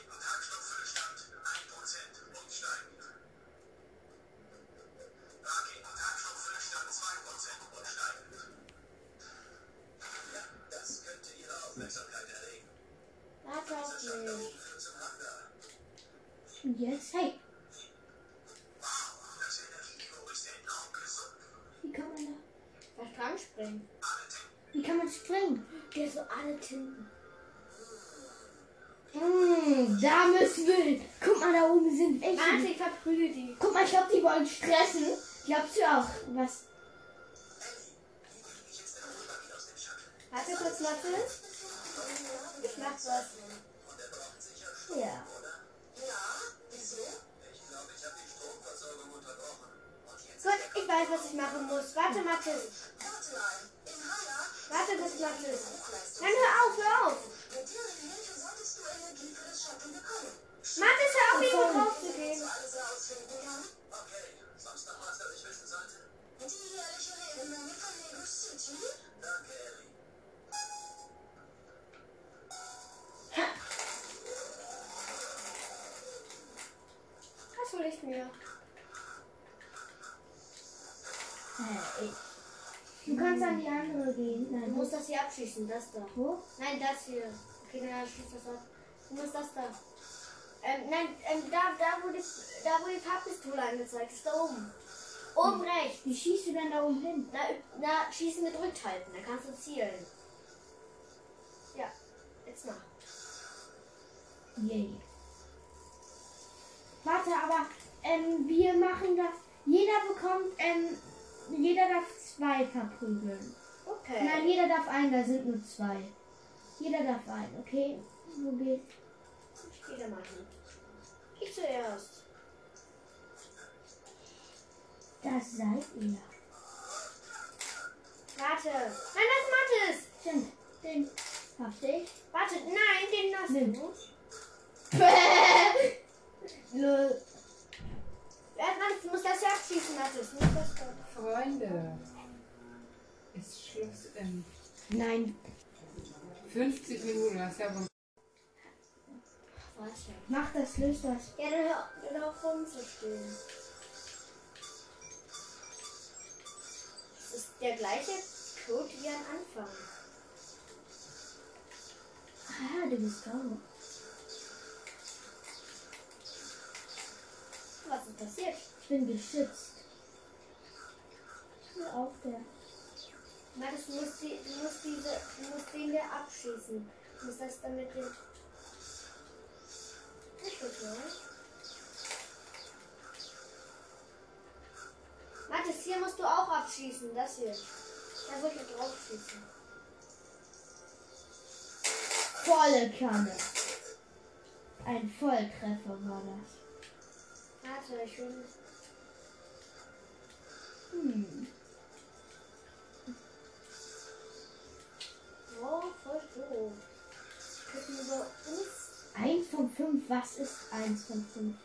Jetzt, hey! Wie kann man da? Da dran springen. Wie kann man springen? Der so alle Tinten. Mmh, da müssen wir hin. Guck mal, da oben sind echt. Warte, ich verprügel die. Guck mal, ich glaube, die wollen stressen. Glaubst du auch? Was? Warte kurz, Mathe. Ich mach was. Ja. Gut, ich weiß, was ich machen muss. Warte, Mathis. Warte, bis Mathis. Nein, hör auf, hör auf. Mathis, hör auf, irgendwo drauf zu gehen. Das hole ich mir. Hey. Du kannst an die andere gehen. Nein, du musst das hier abschießen, das da. Wo? Nein, das hier. Okay, dann schieß das ab. Du musst das da. Ähm, nein, ähm, da, da, wo die, da, wo die Pappistole angezeigt ist, da oben. Oben hm. rechts. Wie schießt du denn da oben hin? Da, da schießen gedrückt halten, dann kannst du zielen. Ja, jetzt mach. Yay. Yeah. Warte, aber ähm, wir machen das. Jeder bekommt, ähm, jeder darf zwei verprügeln. Okay. Okay. Nein, jeder darf einen, da sind nur zwei. Jeder darf einen, okay? Wo geht's? Ich gehe da mal hin. Ich zuerst. Das seid ihr. Warte. Nein, das ist Mathis. Den, den hab ich. Warte, nein, den hast Nimm. du. Lol. Du musst das ja abschießen, Mathis. Nicht das da. Freunde. Ist Schluss in... Nein. fünfzig Minuten, das ist ja wohl... Was? Mach das, löst das. Ja, dann hör, dann hör auf rumzustehen. Das ist der gleiche Code wie am Anfang. Ah ja, du bist kaum. Was ist passiert? Ich bin geschützt. Ich will auch der. Mathis, du musst, die, du, musst diese, du musst den hier abschießen. Du musst das damit den... Ich guck mal. Mathis, hier musst du auch abschießen. Das hier. Da würde ich drauf schießen. Volle Kanne. Ein Volltreffer war das. Warte, ich will... Hm. Oh, voll doof. Gucken wir so uns. eins von fünf, was ist eins von fünf?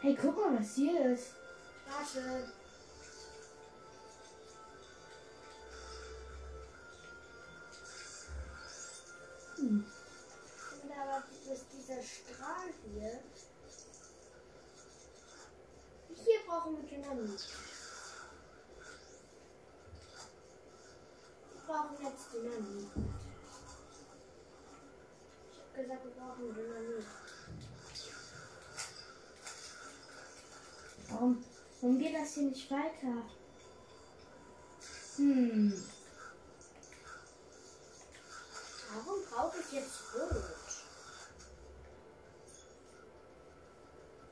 Hey, guck mal, was hier ist. Warte. Hm. Ich finde aber, dass dieser Strahl hier. Hier brauchen wir Dynamit. Wir brauchen jetzt Dynamit. Ich hab gesagt, wir brauchen Dynamit. Warum, warum geht das hier nicht weiter? Hm. Warum brauche ich jetzt Rot?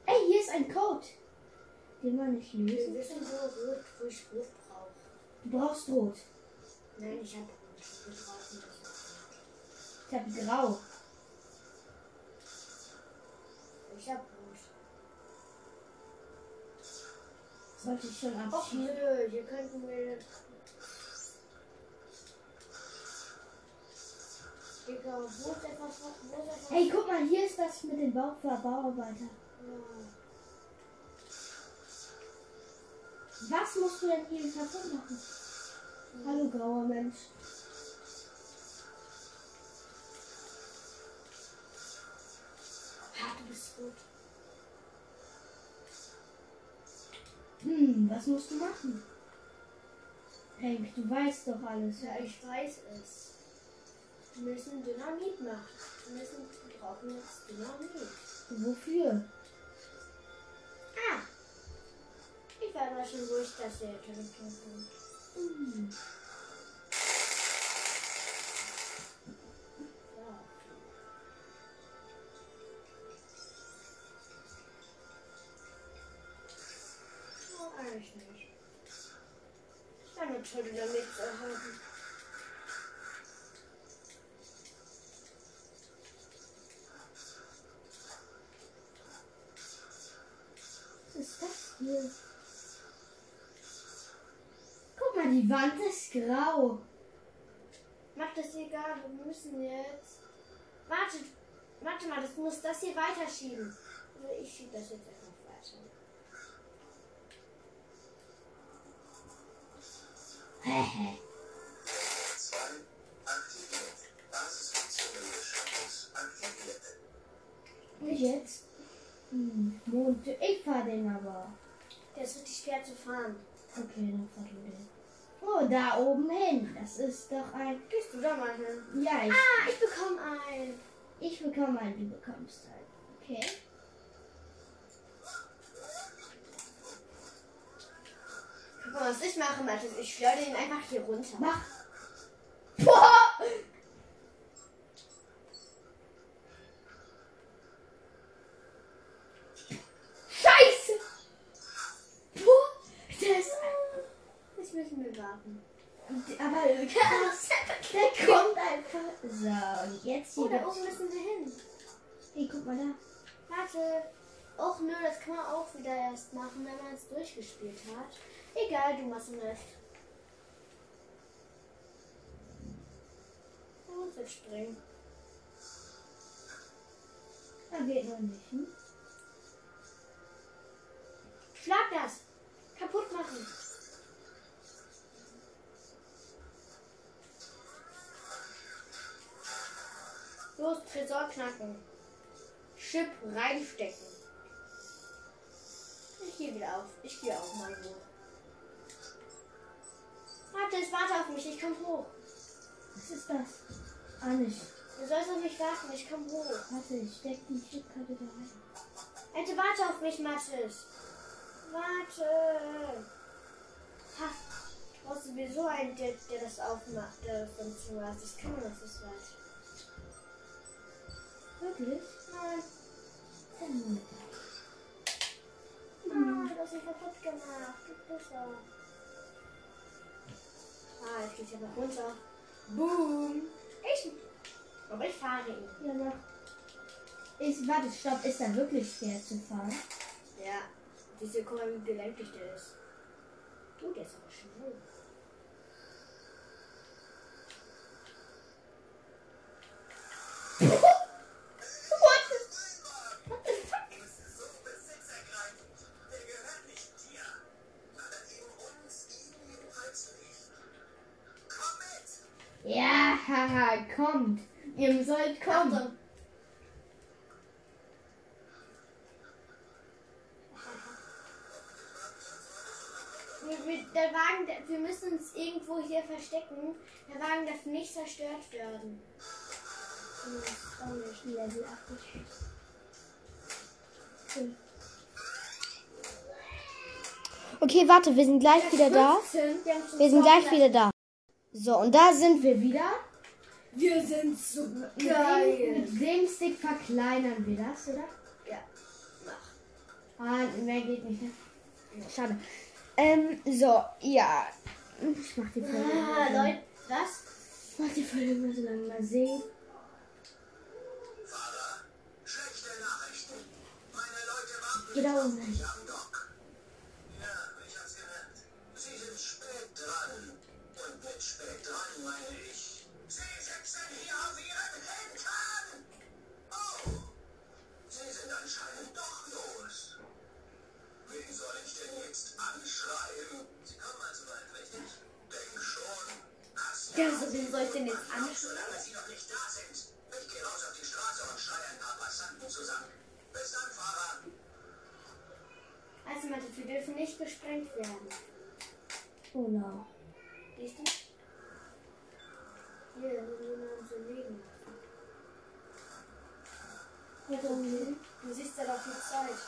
Ey, hier ist ein Code. Den man nicht lösen. Wir wissen, wo Rot, wo ich Rot brauche. Du brauchst Rot. Nein, ich habe Ich habe grau. Ich habe rot. Sollte ich schon abschieben? Och nö, hier könnten wir... Digga, wo ist etwas... Hey, guck mal, hier ist das mit den Bau Bauarbeiter. Ja. Was musst du denn hier kaputt machen? Hallo grauer Mensch. Ah, du bist gut. Hm, was musst du machen? Hank, du weißt doch alles. Ja, ich weiß es. Wir müssen Dynamit machen. Wir müssen, wir brauchen jetzt Dynamit. Wofür? Ah! Ich weiß mal schon, wo ich das hier tun kann. Hm. Ja. Oh, eigentlich nicht. Ich war nicht schuld, damit zu erhalten. Was ist das hier? Die Wand ist grau. Macht das egal, wir müssen jetzt. Warte, warte mal, das muss das hier weiterschieben. Also ich schiebe das jetzt einfach weiter. Und jetzt? Hm, Mond. Ich fahr den aber. Der ist richtig schwer zu fahren. Okay, dann fahr du den. Oh, da oben hin. Das ist doch ein... Gehst du da mal hin? Ja, ich... Ah, ich bekomme einen. Ich bekomme einen, du bekommst einen. Okay. Guck mal, was ich mache, Mathis. Ich schleudere ihn einfach hier runter. Mach. Boah! Scheiße! Boah! Das... Das müssen wir warten. Aber der kommt einfach. So, und jetzt hier. Oh, da oben müssen wir hin. Hey, guck mal da. Warte. Och nö, das kann man auch wieder erst machen, wenn man es durchgespielt hat. Egal, du machst ein Rest. Und wir springen. Da geht noch nicht, hm? Schlag das! Kaputt machen! Los, Tresor knacken. Chip reinstecken. Ich gehe wieder auf. Ich gehe auch mal hoch. Warte, es warte auf mich. Ich komme hoch. Was ist das? Ah, nicht. Du sollst auf mich warten. Ich komme hoch. Warte, ich stecke die Chipkarte da rein. Alter, warte auf mich, Mathis. Warte. Ha. Du brauchst sowieso einen, der, der das aufmacht, der von zu was. Das kann man das nicht weiß. Wirklich? Nein. Hm. Ah, du hast mich kaputt gemacht. Du Pisser. Ah, jetzt geht's einfach runter. Boom. Ich. Aber ich fahre ihn. Ja, mach. Ich, warte, stopp. Ist da wirklich schwer zu fahren? Ja. Diese Kurve, wie gelenkig der ist. Du, der ist aber schnell. Kommt! Ihr sollt kommen! Achtung. Der Wagen, der, wir müssen uns irgendwo hier verstecken. Der Wagen darf nicht zerstört werden. Okay, warte, wir sind gleich wieder da. Wir sind gleich wieder da. So, und da sind wir wieder. Wir sind so geil. Mit Gamestick verkleinern wir das, oder? Ja. Mach. Ah, mehr geht nicht, ne? Schade. Ähm, so, ja. Ich mach die Folge. Ah, immer Leute, so. Was? Ich mach die Folge immer so lange. Mal sehen. Vater, schlechte Nachrichten. Meine Leute warten. Geh da oben hin. Ja, ich hab's gelernt. Sie sind spät dran. Und mit spät dran meine ich. Sie sitzen hier auf ihren Hintern! Oh! Sie sind anscheinend doch los. Wen soll ich denn jetzt anschreiben? Sie kommen also bald, richtig? Denk schon. Ja, also wen soll ich denn jetzt anschreiben? Solange Sie noch nicht da sind. Ich gehe raus auf die Straße und schreie ein paar Passanten zusammen. Bis dann, Fahrer! Also, Mathe, wir dürfen nicht gesprengt werden. Oh no. Siehst du? Hier, wir so liegen. Okay. Du siehst ja doch die Zeit.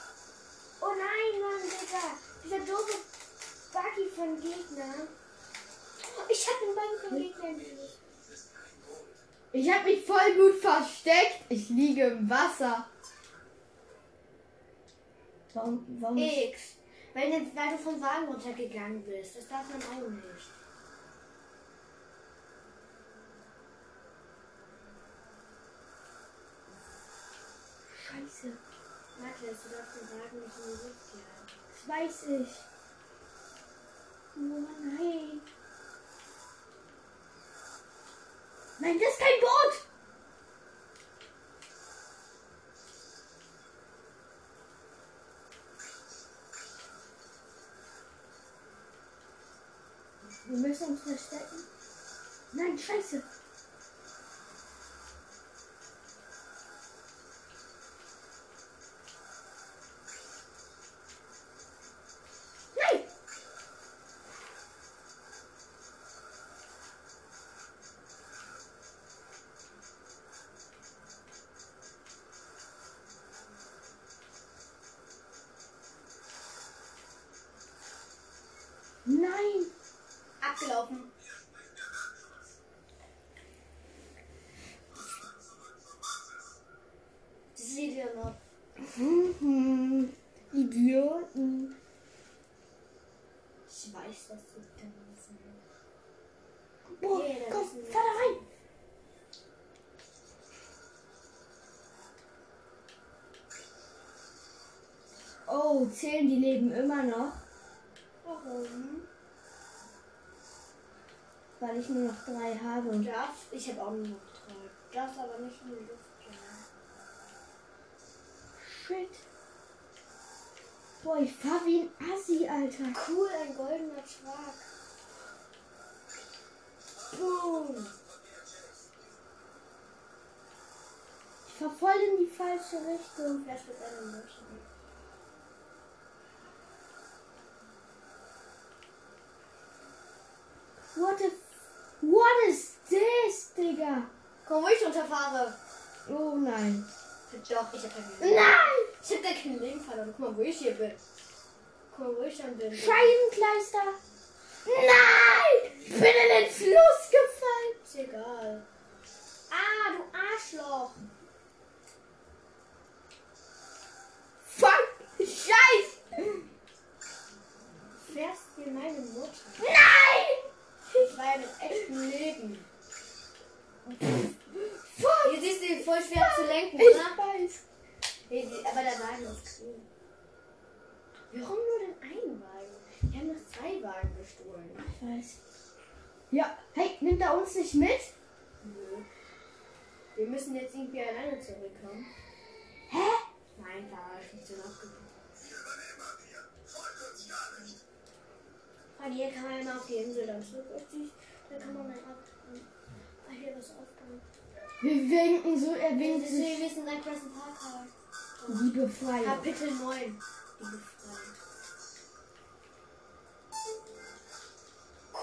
Oh nein, Mann, Digga! Dieser doofe Buggy von Gegner. Oh, ich hab den Buggy von Gegner entdeckt. Ich hab mich voll gut versteckt. Ich liege im Wasser. Warum? Warum? X. Weil du vom Wagen runtergegangen bist. Das darf man auch nicht. Scheiße. Matthias, du darfst den Wagen nicht in die Luft jagen. Das weiß ich. Oh nein. Nein, das ist kein Boot! Wir müssen uns verstecken. Nein, scheiße. Nein! Abgelaufen. Das ist Idioten. Mhm. Idioten. Ich weiß, dass sie da sind. Boah, komm, fahr da rein. Oh, zählen die Leben immer noch? Warum? Weil ich nur noch drei habe. Du darfst? Ich habe auch nur noch drei. Du darfst aber nicht in die Luft gehen. Shit. Boah, ich fahr wie ein Assi, Alter. Cool, ein goldener Schlag. Boom. Ich fahr voll in die falsche Richtung. Vielleicht wird einer löschen. What the... What is this, Digga? Komm, wo ich runterfahre. Oh nein. Doch, ich hab keinen Leben. Nein! Ich hab gar keinen Leben verloren. Guck mal, wo ich hier bin. Guck mal, wo ich dann bin. Scheibenkleister! Nein! Ich bin in den Fluss gefallen. Ist egal. Ah, du Arschloch. Fuck! Scheiß! Fährst dir meine Mutter? Nein! Ich war ja mit echtem Leben. Fuck! Jetzt ist es voll schwer Fuck. zu lenken, oder? Ich weiß. Aber der Wagen ist cool. Warum nur den einen Wagen? Wir haben noch zwei Wagen gestohlen. Ich weiß. Ja, hey, nimmt er uns nicht mit? Nö. Wir müssen jetzt irgendwie alleine zurückkommen. Hä? Nein, da war ich nicht so nachgekommen. Weil hier kann man immer auf die Insel dann zurück. Da kann man mal ab. Weil hier was aufbauen. Wir winken so, er winkt so. Wir wissen, ein Crescent Park haben. Oh. Die Befreiung. Kapitel neun. Die Befreiung.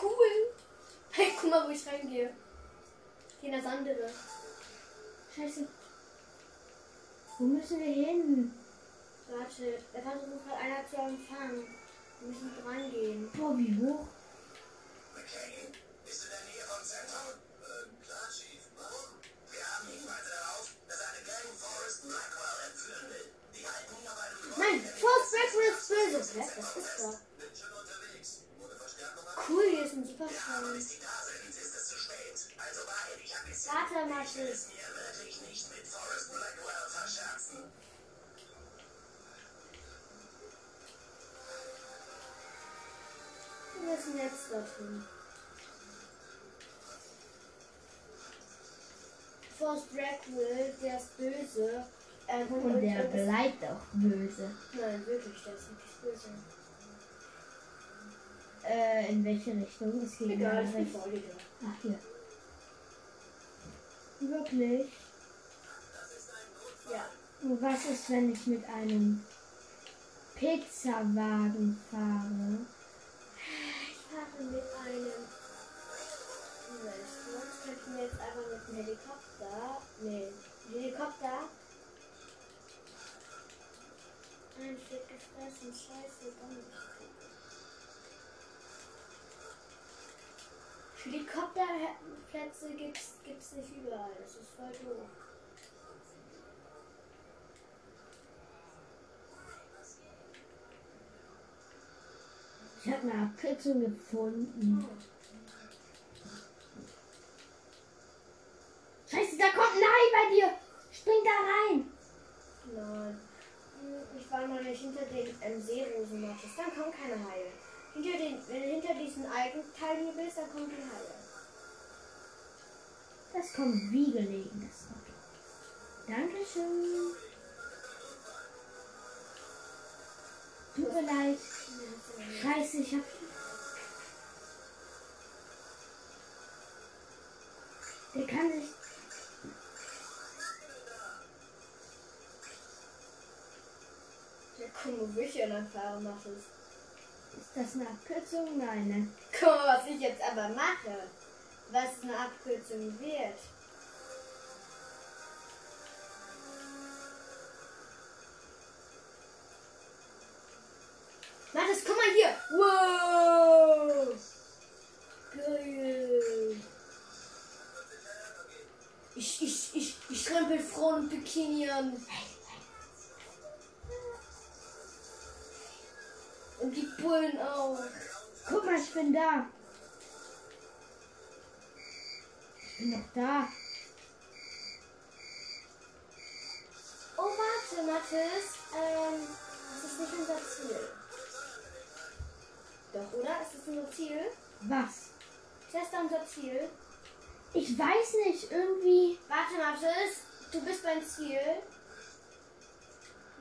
Cool. Hey, guck mal, wo ich reingehe. Geh in das andere. Scheiße. Wo müssen wir hin? Warte, da versucht gerade einer zu empfangen. Wir müssen dran gehen. Boah, wie hoch? Okay, bist du in der Nähe vom Zentrum? Ähm, klar, Chief. Wir haben nicht weiter darauf, dass eine Gang Forest Blackwell entführen will. Die halten ihn aber nicht. Nein, Forest Blackwell ist böse. Ja, das ist da. Cool, hier ist ein super Schwein. Warte mal, Chief. Ich will es mir wirklich nicht mit Forest Blackwell verscherzen. Wir müssen jetzt dorthin. Force Blackwell, der ist böse. Er und der bleibt auch böse. Nein, wirklich, der ist wirklich böse. Äh, in welche Richtung? Es geht egal, ich bin vor dir. Ach, hier. Wirklich? Ja. Und was ist, wenn ich mit einem Pizzawagen fahre? Mit einem. Sonst könnten wir jetzt einfach mit dem Helikopter. Nee, Helikopter. Ein Stück gefressen, scheiße, dumm. Helikopterplätze gibt's, gibt's nicht überall, das ist voll doof. Ich habe eine Abkürzung gefunden. Scheiße, da kommt ein Hai bei dir. Spring da rein. Nein. Ich war noch nicht hinter den ähm, Seerosenmarsches. Dann kommen keine Haie. Hinter den, wenn du hinter diesen Eigenteilen hier bist, dann kommen die Haie. Das kommt wie gelegen. Das kommt. Dankeschön. Tut mir leid. Scheiße, ich hab... Der kann sich... Der Kuno will hier lang fahren machen. Ist das eine Abkürzung? Nein, ne? Guck mal, was ich jetzt aber mache. Was eine Abkürzung wird. Mathis, guck mal hier! Wow! Geil! Ich, ich, ich, ich rempel Frauen und Bikini an. Und die Bullen auch. Guck mal, ich bin da. bin noch da. Oh, warte, Mathis. Ähm, das ist nicht unser Ziel. Doch, oder? Ist das unser Ziel? Was? Ist das unser Ziel? Ich weiß nicht, irgendwie... Warte, Mathis. Du bist beim Ziel.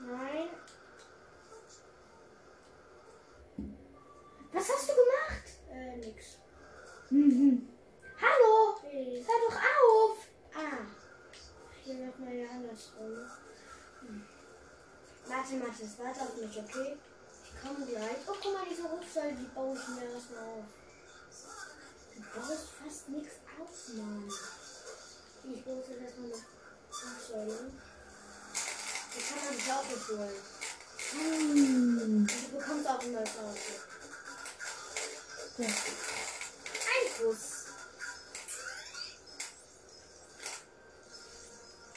Nein. Was hast du gemacht? Äh, nix. Mhm. Hallo! Hey. Hör doch auf! Ah. Hier macht man ja andersrum. Hm. Warte, Mathis, warte auf mich, okay? Ich komme gleich. Oh, guck mal, diese Rückseite, die baue ich mir erstmal auf. Du baust fast nichts auf, Mann. Ich baue jetzt erstmal eine Rückseite. Ich kann man dich auch nicht holen. Hm. Du bekommst auch ein neues Auto. Ja. Ein Fuß.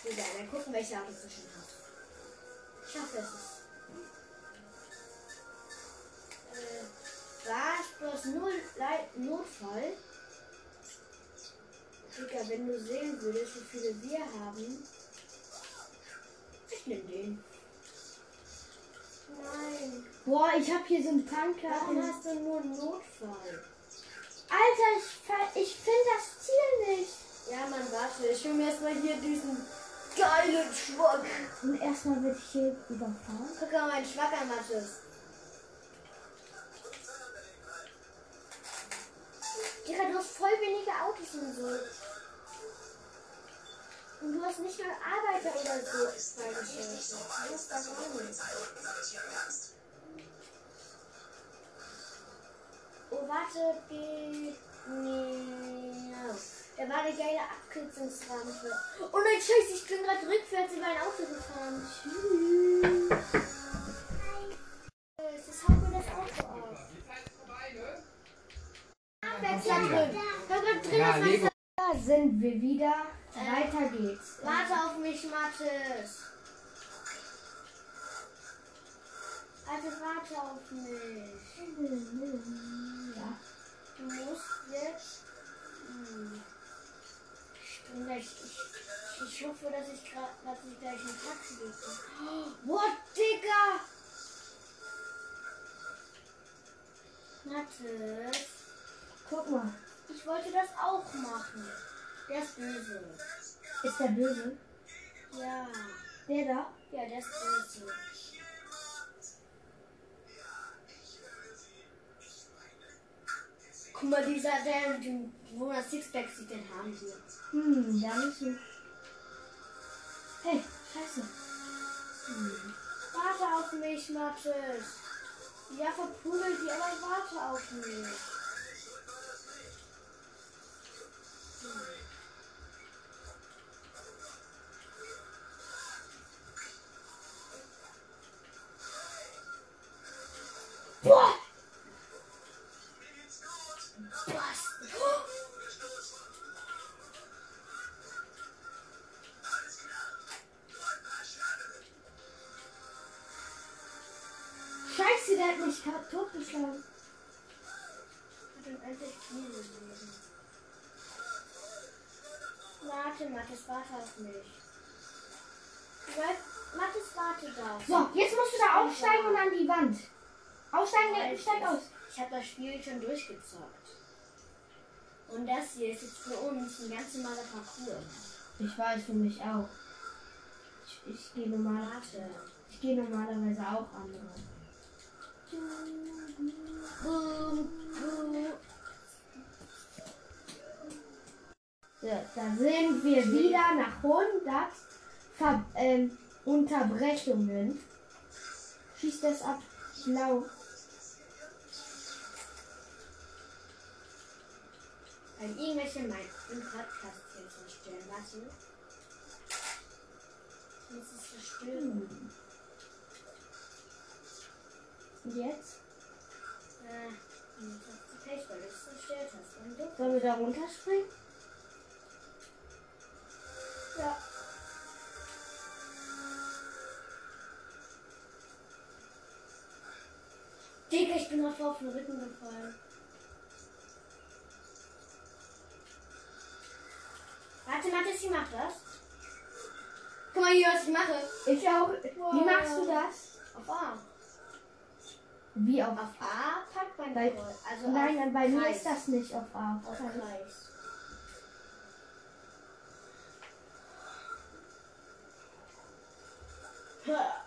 Egal, dann gucken, welche Art es so schön hat. Ich schaffe es. Äh, Dash, bloß nur Leid Notfall. Digga, wenn du sehen würdest, wie viele wir haben. Ich nehme den. Nein. Boah, ich hab hier so einen Tanker. Warum hast du nur einen Notfall? Alter, ich, ich finde das Ziel nicht. Ja, Mann, warte. Ich will mir erstmal hier diesen geilen Schwack. Und erstmal wird ich hier überfahren. Guck mal, mein Schwack an, Mathis. Digga, du hast voll wenige Autos und so. Und du hast nicht mal Arbeiter oder so. Das ist das auch nicht. Oh, warte, geht nicht. Da war eine geile Abkürzungsrampe. Oh nein, scheiße, ich bin gerade rückwärts über ein Auto gefahren. Tschüss. Das haut mir das Auto auf. Ah, wer ist da drin? Hör grad drin, was meinst du? Da sind wir wieder. Äh, Weiter geht's. Warte auf mich, Mathis. Also warte auf mich. Ja. Du musst jetzt... Hm. Ich bin gleich... Ich, ich hoffe, dass ich, grad, dass ich gleich ein Taxi gehe. What, Digga? Mathis. Guck mal. Ich wollte das auch machen. Der ist böse. Ist der böse? Ja. Der da? Ja, der ist böse. Guck mal, dieser, der mit dem Wohner Sixpack sieht den Haaren hier. Hm, da nicht so. Hey, scheiße. Hm. Warte auf mich, Mathis. Ja, verprügelt die, aber warte auf mich. Boah! Was? Scheiße, der hat mich kaputt geschlagen. Hat ein altes Knie gegeben. Warte, Mathis, warte auf mich. Mathis, warte da. So, jetzt musst du da aufsteigen und an die Wand. Aussteigen, steig aus. Ich habe das Spiel schon durchgezockt. Und das hier ist jetzt für uns ein ganz normaler Parcours. Ich weiß, für mich auch. Ich, ich gehe normal, ich gehe normalerweise auch andere. Ja, da sind wir wieder nach hundert Ver ähm, Unterbrechungen. Schießt das ab, blau. Wenn irgendwelche meinen Podcast hier zerstören lassen. Jetzt ist das Stören. Und jetzt? Äh, jetzt hast du Pech, weil du es zerstört hast. Sollen wir da runterspringen? Ja. Digga, ich bin noch auf den Rücken gefallen. mach das. Guck mal hier, was ich mache. Ich auch. Wow. Wie machst du das? Auf A. Wie auf, auf A? Packt man bei, also nein, auf bei Kreis. Mir ist das nicht auf A. Auf Kreis. Kreis. Warte.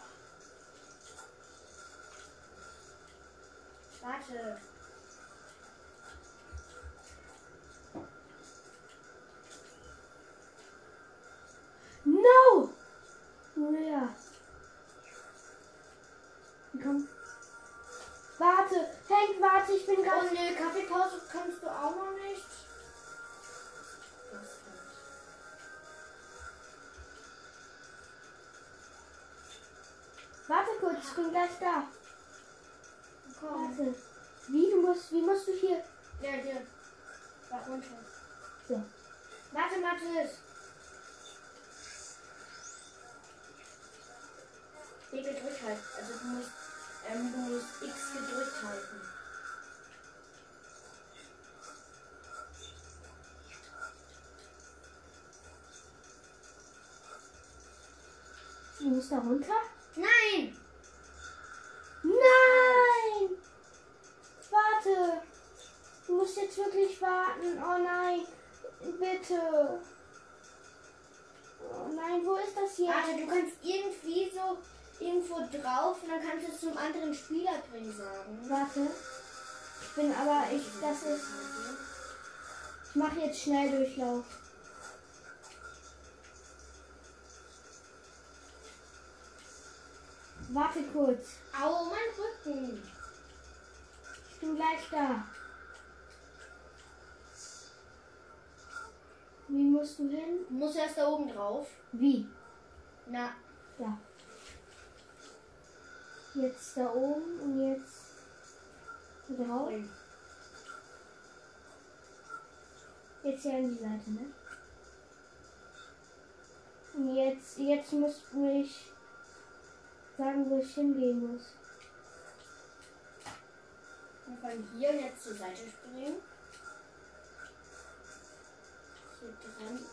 No! Ja. Komm. Warte, Hank, warte, ich bin gerade. Oh ne, Kaffeepause kannst du auch noch nicht. Warte kurz, ich bin gleich da. Komm. Warte. Wie, du musst, wie musst du hier? Ja, hier. Da runter. So. Warte, Mathis. Nee, gedrückt halten. Also du musst, ähm, du musst X gedrückt halten. Du musst da runter? Nein! Nein! Warte! Du musst jetzt wirklich warten. Oh nein! Bitte! Oh nein, wo ist das hier? Also du kannst irgendwie so irgendwo drauf und dann kannst du es zum anderen Spieler bringen sagen. Warte. Ich bin aber ich. Das ist. Ich mache jetzt schnell Durchlauf. Warte kurz. Au, mein Rücken. Ich bin gleich da. Wie musst du hin? Du musst erst da oben drauf. Wie? Na. Ja. Jetzt da oben und jetzt drauf. Jetzt hier an die Seite, ne? Und jetzt, jetzt musst du mich sagen, wo ich hingehen muss. Und von hier jetzt zur Seite springen. Hier dran.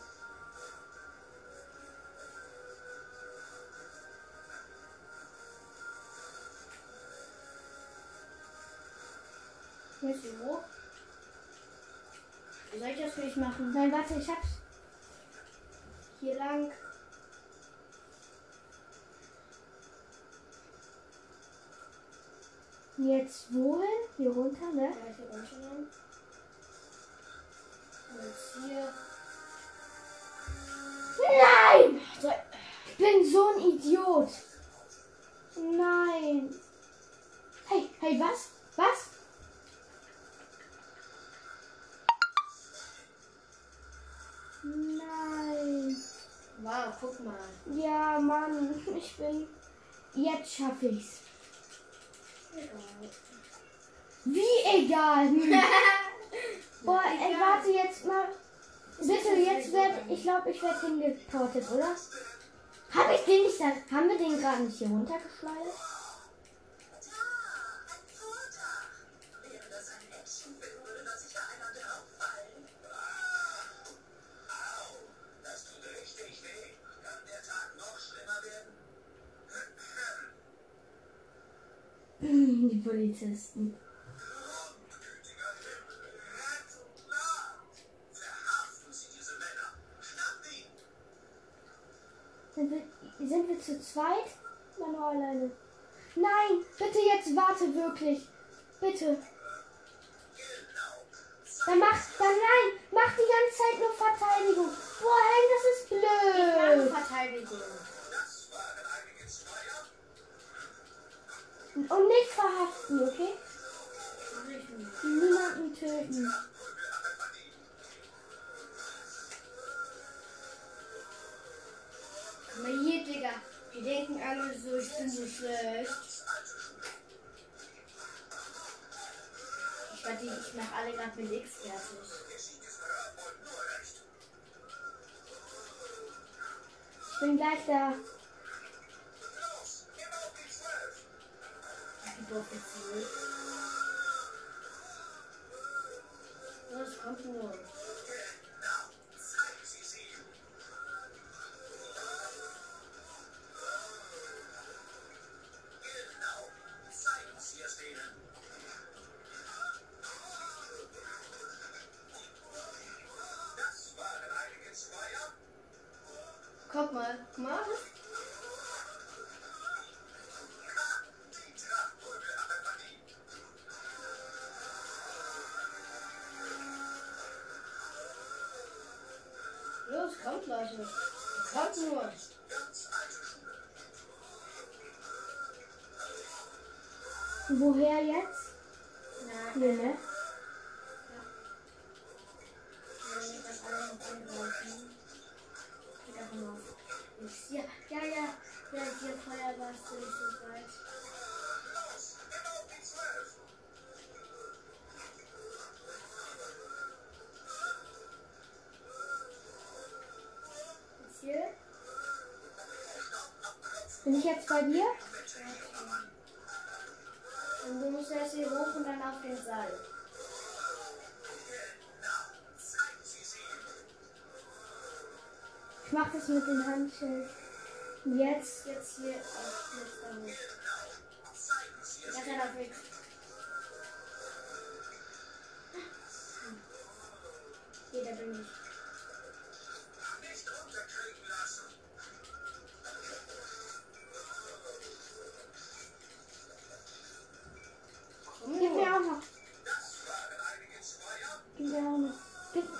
Jetzt hier hoch. Soll ich das für dich machen? Nein, warte, ich hab's. Hier lang. Jetzt wohin? Hier runter, ne? Ja, hier runter. Und jetzt hier. Nein! Ich bin so ein Idiot. Nein. Hey, hey, was? Was? Nein. Wow, guck mal. Ja, Mann, ich bin... Jetzt schaffe ich's. Egal. Wie egal? Boah, egal. Ey, warte jetzt mal. Bitte, jetzt werde ich glaube, ich werde hingeportet, oder? Hab ich den nicht? Haben wir den gerade nicht hier runtergeschleudert? Die Polizisten. Sind wir, sind wir zu zweit? Nein, nur alleine. Nein, bitte jetzt warte wirklich. Bitte. Dann mach, dann nein, mach die ganze Zeit nur Verteidigung. Boah, Hank, das ist blöd. Ich mache Verteidigung. Und nicht verhaften, okay? Niemanden töten. Aber hier, Digga, die denken alle so, ich bin so schlecht. Ich warte, ich mach alle gerade mit X fertig. Ich bin gleich da. Das kommt nur. kommt, Leute. Kommt nur. Woher jetzt? Na, hier, ne? Ja. Das alles noch angelaufen. Geht einfach mal auf. Ja, ja, ja. Ja, hier Feuer war es nicht so weit. Jetzt hier. Bin ich jetzt bei dir? Und du musst erst hier hoch und dann auf den Seil. Ich mach das mit den Handschellen. Jetzt, jetzt hier auf den Seil. Das ist ja der Weg. Hier, da bin ich.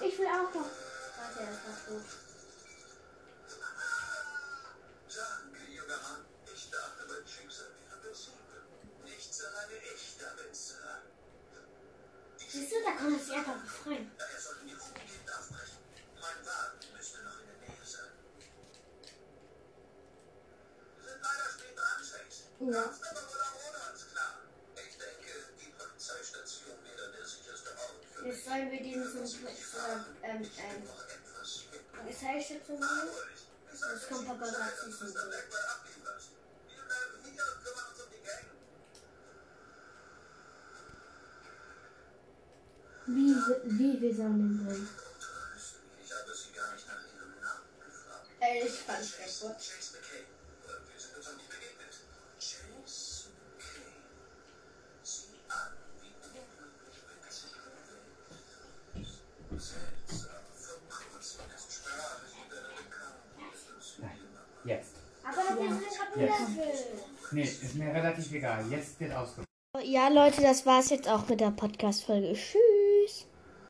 Ich will auch noch. Warte, das war gut. Ich dachte, mein Schicksal wäre besiegelt. Nichts alleine ich damit, Sir. Siehst du, da kommt es einfach befreien. Daher sollten wir umgehend aufbrechen. Mein Wagen müsste noch in der Nähe sein. Wir sind leider spät dran, Chase. Ja. Jetzt sollen wir diesen zum ähm, ähm, Gesellschaftssystem machen. Jetzt kommt Paparazzi-System. Wie, wie wir sammeln wollen. Ich habe sie gar nicht nach ihrem Namen gefragt. Ey, ich fand es echt gut. Chase McKay. Wir sind uns auch nicht begegnet. Chase McKay. Sieh an, wie unglücklich wird sich bewegt. Jetzt. Aber wir sind jetzt. Nee, ist mir relativ egal. Jetzt wird ausgemacht. Ja, Leute, das war's jetzt auch mit der Podcast-Folge. Tschüss.